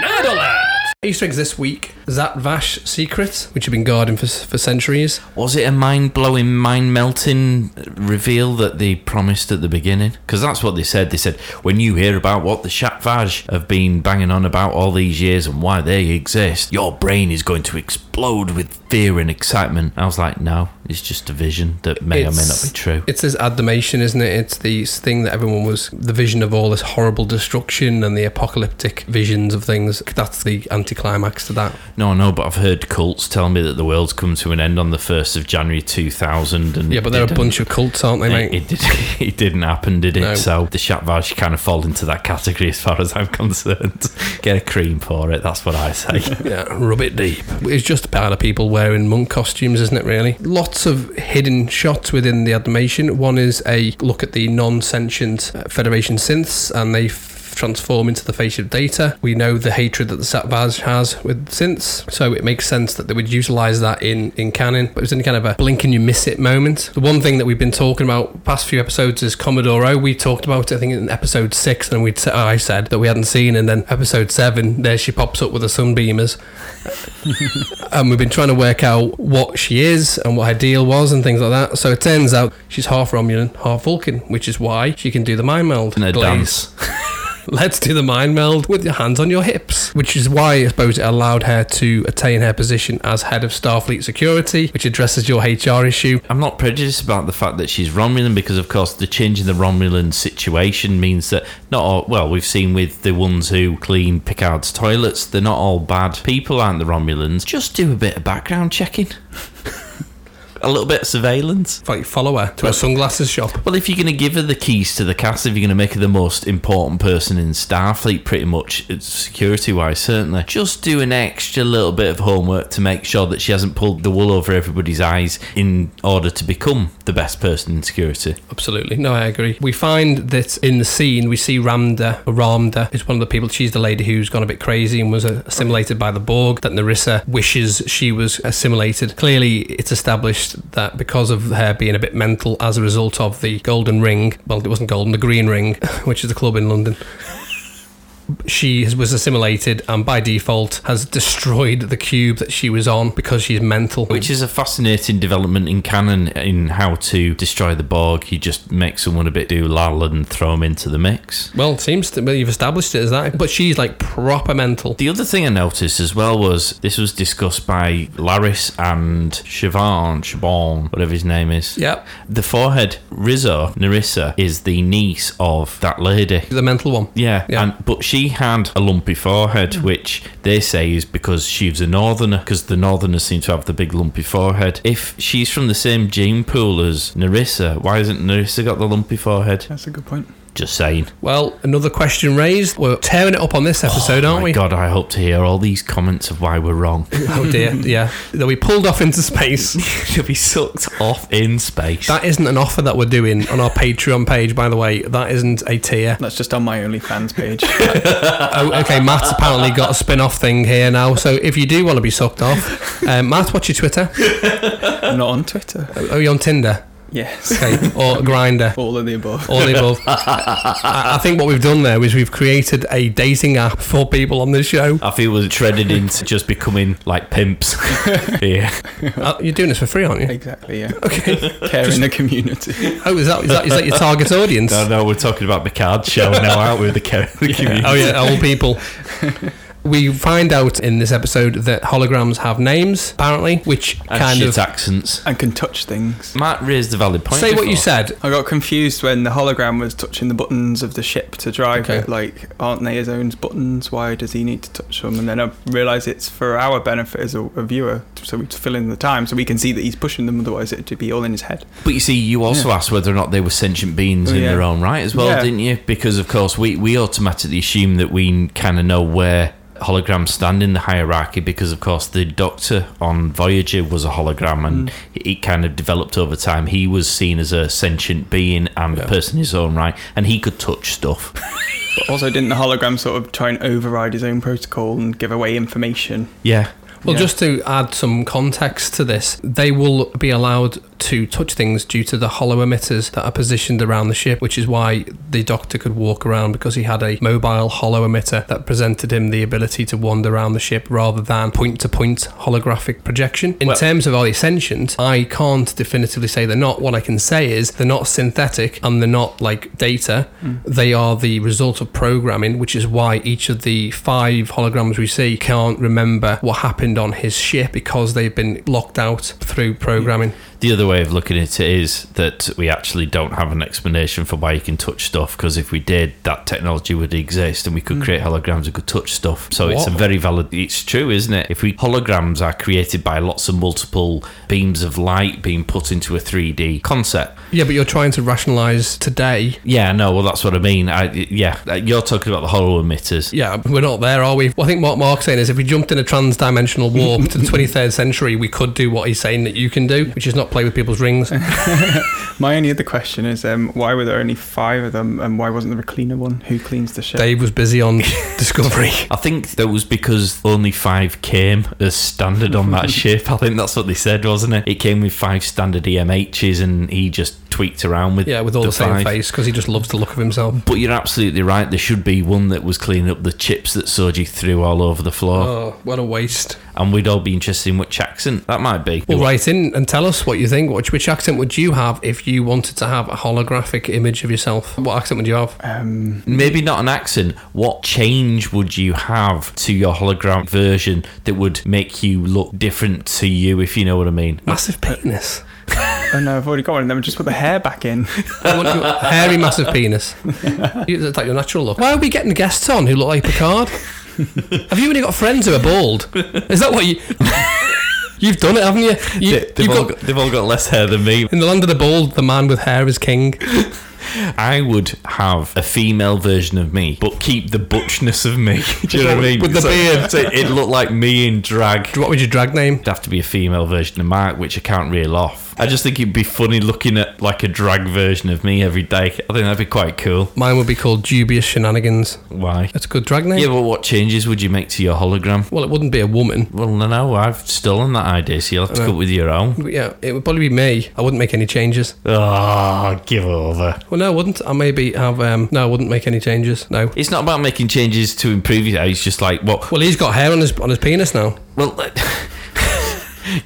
Nerdalert! Easter eggs this week. Zhat Vash secret, which you've been guarding for for centuries. Was it a mind-blowing, mind-melting reveal that they promised at the beginning? Because that's what they said. They said, when you hear about what the Zhat Vash have been banging on about all these years and why they exist, your brain is going to explode with fear and excitement. I was like, no, it's just a vision that may it's, or may not be true. It's this admonition, isn't it? It's the thing that everyone was, the vision of all this horrible destruction and the apocalyptic visions of things. That's the anti climax to that. No, no, but I've heard cults tell me that the world's come to an end on the first of January two thousand. And yeah, but they're a bunch of cults, aren't they, mate? It, it, did, it didn't happen, did it? No. So the Zhat Vash kind of fall into that category as far as I'm concerned. Get a cream for it, that's what I say. Yeah, rub it deep. It's just a pile of people wearing monk costumes, isn't it, really? Lots of hidden shots within the animation. One is a look at the non-sentient uh, Federation synths, and they f- transform into the face of Data. We know the hatred that the Zhat Vash has with synths, so it makes sense that they would utilise that in, in canon, but it was in kind of a blink and you miss it moment. The one thing that we've been talking about the past few episodes is Commodore O. We talked about it, I think, in episode six, and we oh, I said that we hadn't seen, and then episode seven, there she pops up with the sunbeamers. And we've been trying to work out what she is and what her deal was and things like that. So it turns out she's half Romulan, half Vulcan, which is why she can do the mind meld and her dance. Let's do the mind meld with your hands on your hips, which is why I suppose it allowed her to attain her position as head of Starfleet security, which addresses your H R issue. I'm not prejudiced about the fact that she's Romulan, because of course the change in the Romulan situation means that not all, well, we've seen with the ones who clean Picard's toilets, they're not all bad people, aren't the Romulans? Just do a bit of background checking. A little bit of surveillance. Like, follow her to well, a sunglasses shop. Well, if you're going to give her the keys to the castle, if you're going to make her the most important person in Starfleet, pretty much, security-wise, certainly, just do an extra little bit of homework to make sure that she hasn't pulled the wool over everybody's eyes in order to become the best person in security. Absolutely. No, I agree. We find that in the scene, we see Ramda, or Ramda, is one of the people, she's the lady who's gone a bit crazy and was assimilated by the Borg, that Narissa wishes she was assimilated. Clearly, it's established that because of her being a bit mental as a result of the golden ring, well, it wasn't golden, the green ring, which is the club in London. she was assimilated and by default has destroyed the cube that she was on because she's mental. Which is a fascinating development in canon in how to destroy the Borg. You just make someone a bit doolal and throw them into the mix. Well, it seems that you've established it as that. But she's like proper mental. The other thing I noticed as well was this was discussed by Laris and Siobhan, Siobhan, whatever his name is. Yep. The forehead, Rizzo, Narissa, is the niece of that lady. The mental one. Yeah. yeah. And, but she had a lumpy forehead, mm. which they say is because she was a northerner, because the northerners seem to have the big lumpy forehead. If she's from the same gene pool as Narissa, why hasn't Narissa got the lumpy forehead? That's a good point. Just saying. Well, another question raised. We're tearing it up on this episode, oh, aren't we? Oh my God, I hope to hear all these comments of why we're wrong. Oh dear, yeah. They'll be pulled off into space. They'll be sucked off in space. That isn't an offer that we're doing on our Patreon page, by the way. That isn't a tier. That's just on my OnlyFans page. Oh, okay, Matt's apparently got a spin-off thing here now, so if you do want to be sucked off, um, Matt, what's your Twitter? I'm not on Twitter. Oh, you're on Tinder? Yes. Okay. Or Grindr. All of the above. All of the above. I, I think what we've done there is we've created a dating app for people on this show. I feel we're treaded into just becoming like pimps. Yeah. Uh, you're doing this for free, aren't you? Exactly. Yeah. Okay. Care just, in the community. Oh, is that, is that is that your target audience? No, no, we're talking about Picard show now, aren't we? The care in the yeah. community. Oh yeah, old people. We find out in this episode that holograms have names, apparently, which and kind of... accents. And can touch things. Matt raised a valid point. Say before. What you said. I got confused when the hologram was touching the buttons of the ship to drive okay. it. Like, aren't they his own buttons? Why does he need to touch them? And then I realised it's for our benefit as a, a viewer, so we fill in the time, so we can see that he's pushing them, otherwise it'd be all in his head. But you see, you also yeah. asked whether or not they were sentient beings oh, in yeah. their own right as well, yeah. didn't you? Because, of course, we, we automatically assume that we kind of know where... holograms stand in the hierarchy because, of course, the Doctor on Voyager was a hologram and mm. it kind of developed over time. He was seen as a sentient being and yeah. a person in his own right, and he could touch stuff. But also, didn't the hologram sort of try and override his own protocol and give away information? Yeah. Well, yeah. just to add some context to this, they will be allowed to touch things due to the hollow emitters that are positioned around the ship, which is why the Doctor could walk around, because he had a mobile hollow emitter that presented him the ability to wander around the ship rather than point-to-point holographic projection. In well, terms of are they sentient, I can't definitively say they're not. What I can say is they're not synthetic and they're not like Data. Mm. They are the result of programming, which is why each of the five holograms we see can't remember what happened on his ship because they've been locked out through programming. The other way of looking at it is that we actually don't have an explanation for why you can touch stuff, because if we did, that technology would exist and we could mm. create holograms that could touch stuff. So what? It's a very valid... It's true, isn't it? If we holograms are created by lots of multiple beams of light being put into a three D concept. Yeah, but you're trying to rationalise today. Yeah, no, well, that's what I mean. I, yeah, you're talking about the hollow emitters. Yeah, we're not there, are we? Well, I think what Mark's saying is if we jumped in a trans-dimensional warp to the twenty-third century, we could do what he's saying that you can do, which is not play with people's rings. My only other question is um, why were there only five of them and why wasn't there a cleaner one? Who cleans the ship? Dave was busy on Discovery. I think that was because only five came as standard on that ship. I think that's what they said, wasn't it? It came with five standard E M Hs and he just tweaked around with yeah with all the, the same five. Face because he just loves the look of himself. But you're absolutely right, there should be one that was cleaning up the chips that Soji threw all over the floor. Oh, what a waste. And we'd all be interested in which accent that might be. Well, write in and tell us what you think. Which, which accent would you have if you wanted to have a holographic image of yourself? What accent would you have? Um, Maybe not an accent. What change would you have to your hologram version that would make you look different to you, if you know what I mean? Massive penis. Oh no, I've already got one of them. Just put the hair back in. Hairy, massive penis. That's like your natural look. Why are we getting guests on who look like Picard? Have you really got friends who are bald? Is that what you... You've done it, haven't you? you they, they've, all got, got, they've all got less hair than me. In the land of the bald, the man with hair is king. I would have a female version of me, but keep the butchness of me. Do you know what I mean? With the so, beard. So it'd look like me in drag. What would your drag name? It'd have to be a female version of Mark, which I can't reel off. I just think it'd be funny looking at like a drag version of me every day. I think that'd be quite cool. Mine would be called Dubious Shenanigans. Why? That's a good drag name. Yeah, but what changes would you make to your hologram? Well, it wouldn't be a woman. Well, no, no, I've stolen that idea, so you'll have to go with your own. Yeah, it would probably be me. I wouldn't make any changes. Oh, give over. Well, no, I wouldn't. I maybe have, um, no, I wouldn't make any changes, no. It's not about making changes to improve it. It's just like, what? Well, well, he's got hair on his, on his penis now. Well,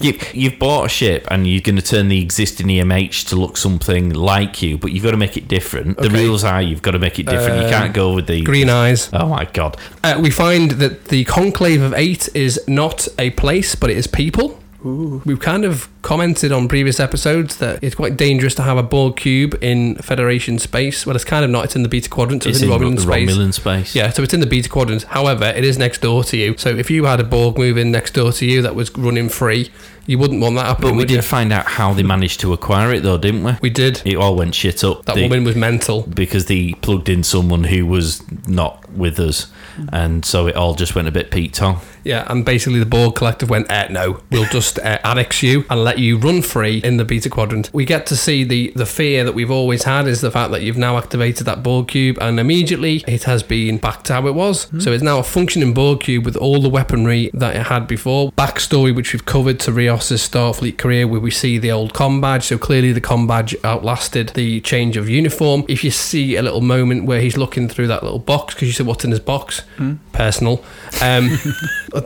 you, you've bought a ship and you're going to turn the existing E M H to look something like you, but you've got to make it different. Okay. The rules are you've got to make it different. Um, you can't go with the... Green eyes. Oh, my God. Uh, we find that the Conclave of Eight is not a place, but it is people. Ooh. We've kind of commented on previous episodes that it's quite dangerous to have a Borg cube in Federation space. Well, it's kind of not. It's in the Beta Quadrant. So it's, it's in, in Romulan, space. Romulan space. Yeah, so it's in the Beta Quadrant. However, it is next door to you. So if you had a Borg move in next door to you that was running free, you wouldn't want that happening. But we did you? find out how they managed to acquire it, though, didn't we? We did. It all went shit up. That they, woman was mental. Because they plugged in someone who was not with us. And so it all just went a bit Pete Tong. Yeah, and basically the Borg Collective went, eh, no, we'll just uh, annex you and let you run free in the Beta Quadrant. We get to see the, the fear that we've always had is the fact that you've now activated that Borg Cube and immediately it has been back to how it was. Mm. So it's now a functioning Borg Cube with all the weaponry that it had before. Backstory, which we've covered to Rios' Starfleet career, where we see the old comm badge. So clearly the comm badge outlasted the change of uniform. If you see a little moment where he's looking through that little box, because you said, what's in his box? Mm. Personal. Um...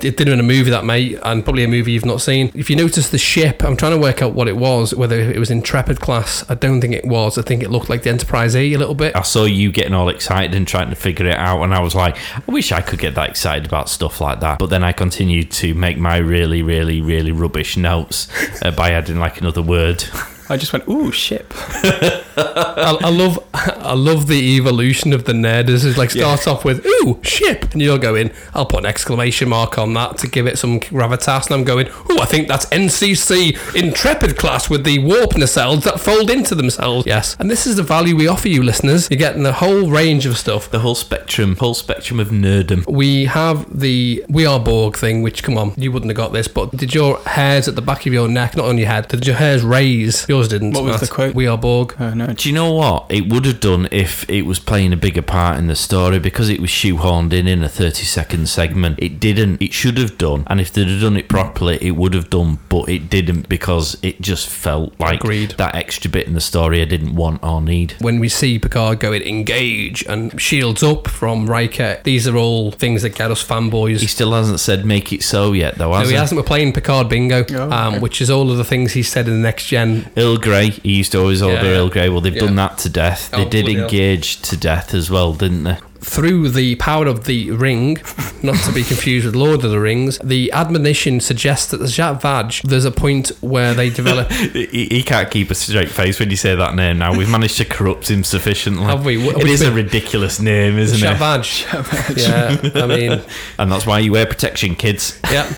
It did in a movie that, mate, and probably a movie you've not seen. If you notice the ship, I'm trying to work out what it was, whether it was Intrepid class. I don't think it was. I think it looked like the Enterprise E a little bit. I saw you getting all excited and trying to figure it out, and I was like, I wish I could get that excited about stuff like that. But then I continued to make my really, really, really rubbish notes uh, by adding like another word. I just went, ooh, ship. I, I love I love the evolution of the nerd. This is like, starts yeah. off with, ooh, ship. And you're going, I'll put an exclamation mark on that to give it some gravitas. And I'm going, ooh, I think that's N C C Intrepid class with the warp nacelles that fold into themselves. Yes. And this is the value we offer you, listeners. You're getting the whole range of stuff. The whole spectrum. Whole spectrum of nerddom. We have the We Are Borg thing, which, come on, you wouldn't have got this, but did your hairs at the back of your neck, not on your head, did your hairs raise? Your didn't. What was Matt. The quote? We are Borg. Oh, no. Do you know what? It would have done if it was playing a bigger part in the story, because it was shoehorned in in a thirty second segment. It didn't. It should have done. And if they'd have done it properly, it would have done, but it didn't, because it just felt like Agreed. That extra bit in the story I didn't want or need. When we see Picard going engage and shields up from Riker, these are all things that get us fanboys. He still hasn't said make it so yet, though, has no, he? No, he hasn't. We're playing Picard bingo, oh, okay. um, which is all of the things he said in the Next Gen. It'll Earl Grey, he used to always order yeah, yeah. Earl Grey. Well, they've yeah. done that to death. They oh, did engage hell. to death as well, didn't they? Through the power of the ring, not to be confused with Lord of the Rings, the admonition suggests that the Zhat Vash, there's a point where they develop... he, he can't keep a straight face when you say that name now. We've managed to corrupt him sufficiently. Have we? What, it we is been... a ridiculous name, isn't Zhat Vash. it? Zhat Vash. Yeah, I mean... And that's why you wear protection, kids. Yeah.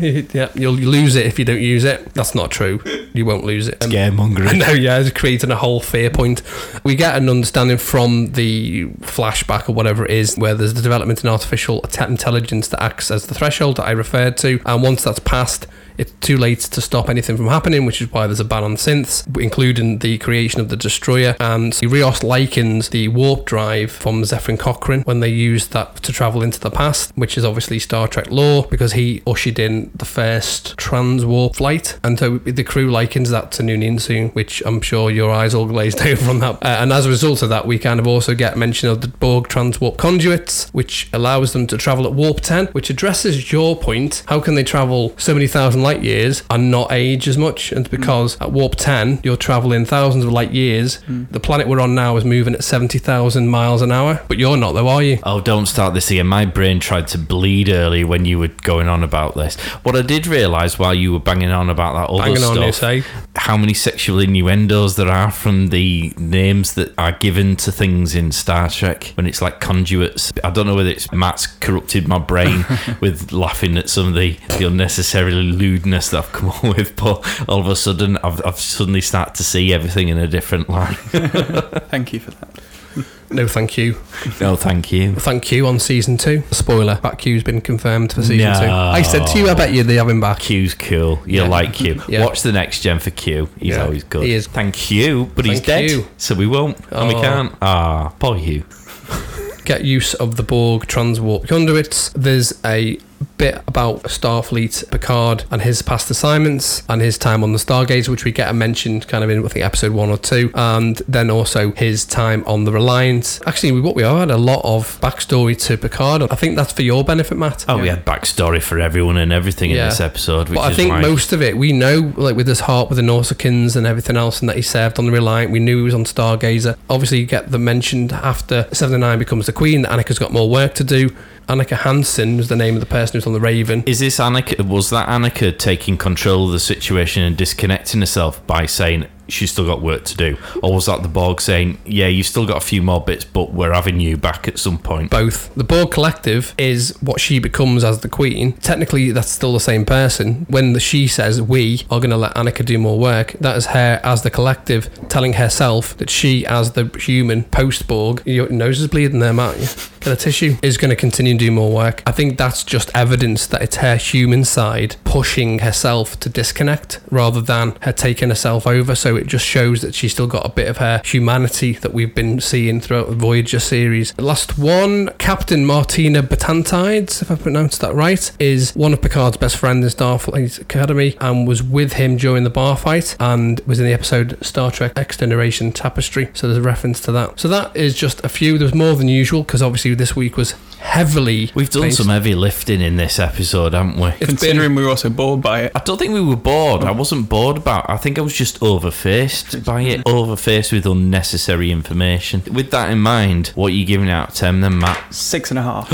yeah. You'll lose it if you don't use it. That's not true. You won't lose it. Um, Scaremongering. No, yeah, it's creating a whole fear point. We get an understanding from the flashback or whatever it is, where there's the development in artificial intelligence that acts as the threshold that I referred to, and once that's passed, it's too late to stop anything from happening, which is why there's a ban on synths, including the creation of the destroyer. And Rios likens the warp drive from Zephyrin Cochrane when they used that to travel into the past, which is obviously Star Trek lore, because he ushered in the first trans warp flight. And so the crew likens that to Noonien soon, which I'm sure your eyes all glazed over on that. Uh, and as a result of that, we kind of also get mention of the Borg trans warp conduits, which allows them to travel at warp ten, which addresses your point. How can they travel so many thousand light years and not age as much? And because mm. at warp ten you're travelling thousands of light years. mm. The planet we're on now is moving at seventy thousand miles an hour, but you're not, though, are you? Oh, don't start this again. My brain tried to bleed early when you were going on about this. What I did realise while you were banging on about that other banging stuff on, you say. How many sexual innuendos there are from the names that are given to things in Star Trek when it's like conduits. I don't know whether it's Matt's corrupted my brain with laughing at some of the, the unnecessarily lewd that I've come on with, but all of a sudden I've, I've suddenly started to see everything in a different light. Thank you for that. No, thank you. No, thank you. Thank you on season two. Spoiler, that Q's been confirmed for season no. two. I said to you, I bet you they have him back. Q's cool. You yeah. like Q. Yeah. Watch the Next Gen for Q. He's yeah. always good. He is. Thank you, but thank he's dead. You. So we won't. Oh. And we can't. Ah, poor Hugh. Get use of the Borg transwarp conduits. There's a bit about Starfleet, Picard and his past assignments and his time on the Stargazer, which we get mentioned kind of in, I think, episode one or two, and then also his time on the Reliance. Actually, what we are had a lot of backstory to Picard. I think that's for your benefit, Matt. Oh, yeah. We had backstory for everyone and everything yeah. in this episode. Which but I is think like... most of it, we know, like with his heart with the Nausicaans and everything else, and that he served on the Reliant. We knew he was on Stargazer. Obviously, you get the mentioned after Seven of Nine becomes the Queen that Annika's got more work to do. Annika Hansen was the name of the person who's on the Raven. Is this Annika? Was that Annika taking control of the situation and disconnecting herself by saying she's still got work to do? Or was that the Borg saying, yeah, you've still got a few more bits, but we're having you back at some point? Both. The Borg Collective is what she becomes as the Queen. Technically, that's still the same person. When the she says, we are going to let Annika do more work, that is her as the Collective telling herself that she, as the human post-Borg, your nose is bleeding there, Matt, get a tissue, is going to continue and do more work. I think that's just evidence that it's her human side pushing herself to disconnect rather than her taking herself over. So it just shows that she's still got a bit of her humanity that we've been seeing throughout the Voyager series. The last one, Captain Martina Batantides, if I pronounced that right, is one of Picard's best friends in Starfleet Academy and was with him during the bar fight and was in the episode Star Trek Next Generation Tapestry, so there's a reference to that. So that is just a few. There was more than usual because obviously this week was heavily we've done based. Some heavy lifting in this episode, haven't we? It's considering been... we were also bored by it. I don't think we were bored. I wasn't bored about it. I think I was just overfed by it, overfaced with unnecessary information. With that in mind, what are you giving out of ten then, Matt? Six and a half.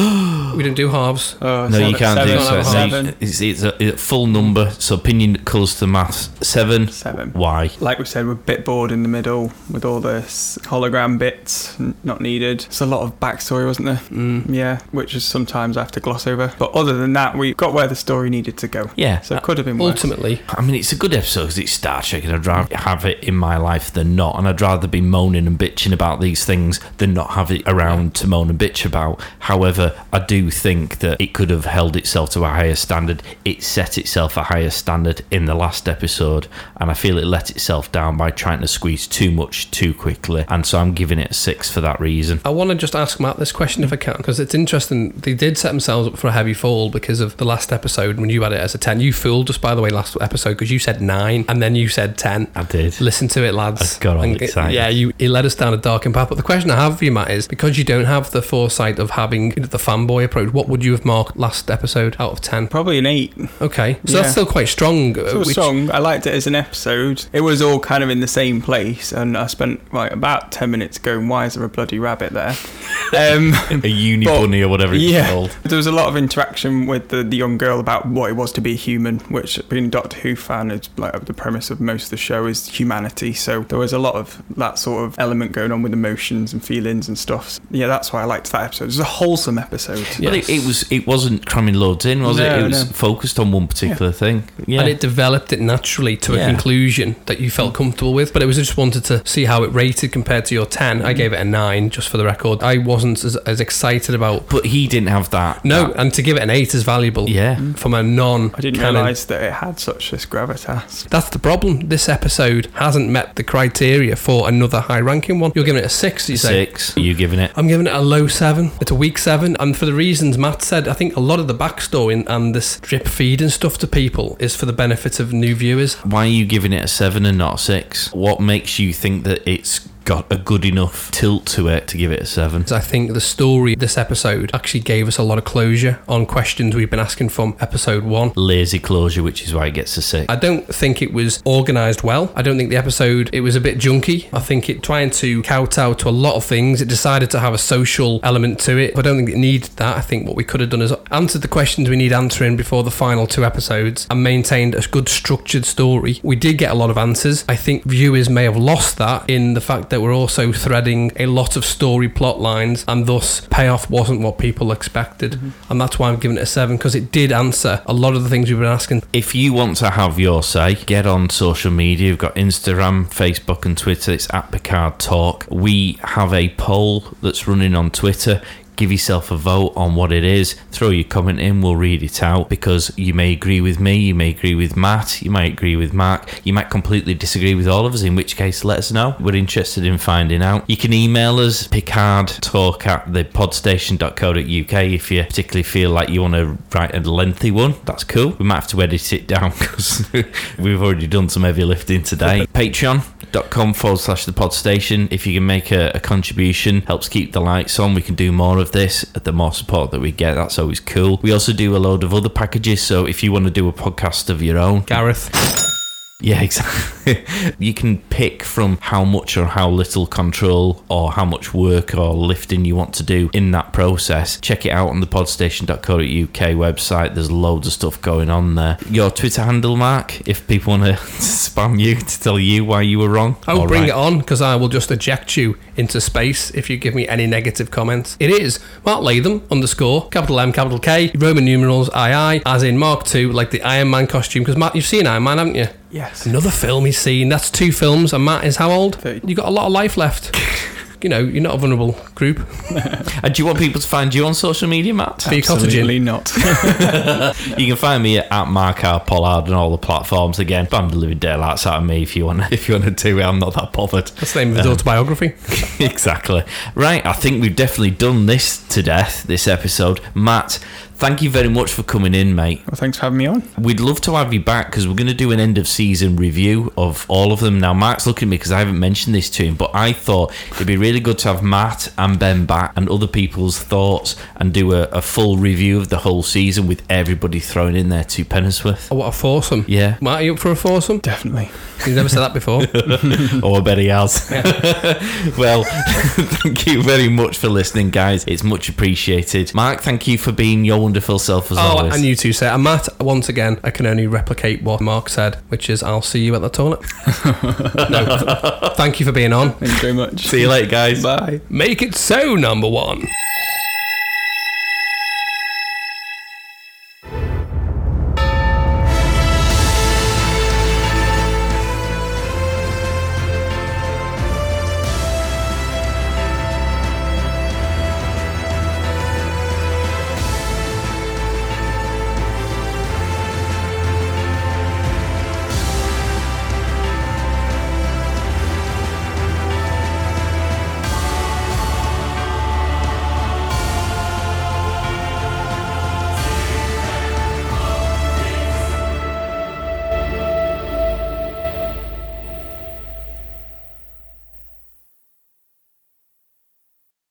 We don't do halves. Oh, no, seven, you can't seven, do seven. seven. No, it's, it's, a, it's a full number, so opinion colours to maths. Seven. Seven. Why? Like we said, we're a bit bored in the middle with all this hologram bits, not needed. It's a lot of backstory, wasn't there? Mm. Yeah, which is sometimes I have to gloss over. But other than that, we got where the story needed to go. Yeah. So it could have been worse. Ultimately, I mean, it's a good episode because it's Star Trek and I'd rather have it in my life than not, and I'd rather be moaning and bitching about these things than not have it around to moan and bitch about. However, I do think that it could have held itself to a higher standard. It set itself a higher standard in the last episode, and I feel it let itself down by trying to squeeze too much too quickly, and so I'm giving it a six for that reason. I want to just ask Matt this question if I can, because it's interesting. They did set themselves up for a heavy fall because of the last episode when you had it as a ten. You fooled us, by the way, last episode, because you said nine and then you said ten. I did. Listen to it, lads. I got all excited. It, yeah, you it led us down a darkened path. But the question I have for you, Matt, is because you don't have the foresight of having the fanboy approach, what would you have marked last episode out of ten? Probably an eight. Okay, so yeah. That's still quite strong. It was which... strong. I liked it as an episode. It was all kind of in the same place, and I spent like about ten minutes going, "Why is there a bloody rabbit there?" um, a uni but, bunny or whatever it's yeah, called. There was a lot of interaction with the, the young girl about what it was to be human, which being a Doctor Who fan is like the premise of most of the show is. Humanity, so there was a lot of that sort of element going on with emotions and feelings and stuff. So, yeah, that's why I liked that episode. It was a wholesome episode. Yeah, it, it was. It wasn't cramming loads in, was no, it? It was no. focused on one particular yeah. thing, yeah. and it developed it naturally to a yeah. conclusion that you felt comfortable with. But it was I just wanted to see how it rated compared to your ten. Mm-hmm. I gave it a nine, just for the record. I wasn't as, as excited about. But he didn't have that. No, that. And to give it an eight is valuable. Yeah, mm-hmm. from a non. I didn't realise that it had such this gravitas. That's the problem. This episode hasn't met the criteria for another high-ranking one. You're giving it a six, you say? Six. Are you giving it? I'm giving it a low seven. It's a weak seven, and for the reasons Matt said, I think a lot of the backstory and this drip feeding stuff to people is for the benefit of new viewers. Why are you giving it a seven and not a six? What makes you think that it's got a good enough tilt to it to give it a seven? I think the story this episode actually gave us a lot of closure on questions we've been asking from episode one. Lazy closure, which is why it gets a six. I don't think it was organised well. I don't think the episode, it was a bit junky. I think it trying to kowtow to a lot of things. It decided to have a social element to it. I don't think it needed that. I think what we could have done is answered the questions we need answering before the final two episodes and maintained a good structured story. We did get a lot of answers. I think viewers may have lost that in the fact that we're also threading a lot of story plot lines, and thus payoff wasn't what people expected. Mm-hmm. And that's why I'm giving it a seven, because it did answer a lot of the things we've been asking. If you want to have your say, get on social media. We've got Instagram, Facebook and Twitter. It's at Picard Talk. We have a poll that's running on Twitter. give yourself a vote on what it is, throw your comment in, we'll read it out, because you may agree with me, you may agree with Matt, you might agree with Mark, you might completely disagree with all of us, in which case let us know. We're interested in finding out. You can email us, picard talk at the podstation dot co dot uk, if you particularly feel like you want to write a lengthy one. That's cool. We might have to edit it down because we've already done some heavy lifting today. patreon dot com forward slash the pod station. If you can make a, a contribution, helps keep the lights on, we can do more of this. The more support that we get, that's always cool. We also do a load of other packages, so if you want to do a podcast of your own, Gareth. Yeah, exactly. You can pick from how much or how little control or how much work or lifting you want to do in that process. Check it out on the podstation dot co dot uk website. There's loads of stuff going on there. Your Twitter handle, Mark, if people want to spam you to tell you why you were wrong. Oh, bring right. it on, because I will just eject you into space if you give me any negative comments. It is Mark Latham underscore capital M capital K Roman numerals two, as in Mark two, like the Iron Man costume, because Mark, you've seen Iron Man, haven't you? Yes. Another film he's seen. That's two films, and Matt is how old? thirty. You've got a lot of life left. You know, you're not a vulnerable group. And do you want people to find you on social media, Matt? Absolutely not. You can find me at Mark R. Pollard on all the platforms. Again, ban the living daylights out of me if you want to, if you want to do it. I'm not that bothered. That's the name of his um, autobiography. Exactly. Right, I think we've definitely done this to death, this episode. Matt, thank you very much for coming in, mate. Well, thanks for having me on. We'd love to have you back because we're going to do an end-of-season review of all of them. Now, Mark's looking at me because I haven't mentioned this to him, but I thought it'd be really good to have Matt and Ben back and other people's thoughts and do a, a full review of the whole season with everybody throwing in their two pennisworth. Oh, what a foursome. Yeah. Matt, are you up for a foursome? Definitely. He's never said that before. Oh, I bet he has. Yeah. Well, thank you very much for listening, guys. It's much appreciated. Mark, thank you for being your one wonderful self as oh, always. And you too, sir. And Matt, once again, I can only replicate what Mark said, which is I'll see you at the toilet. No, thank you for being on. Thank you very much. See you later, guys. Bye. Make it so, number one.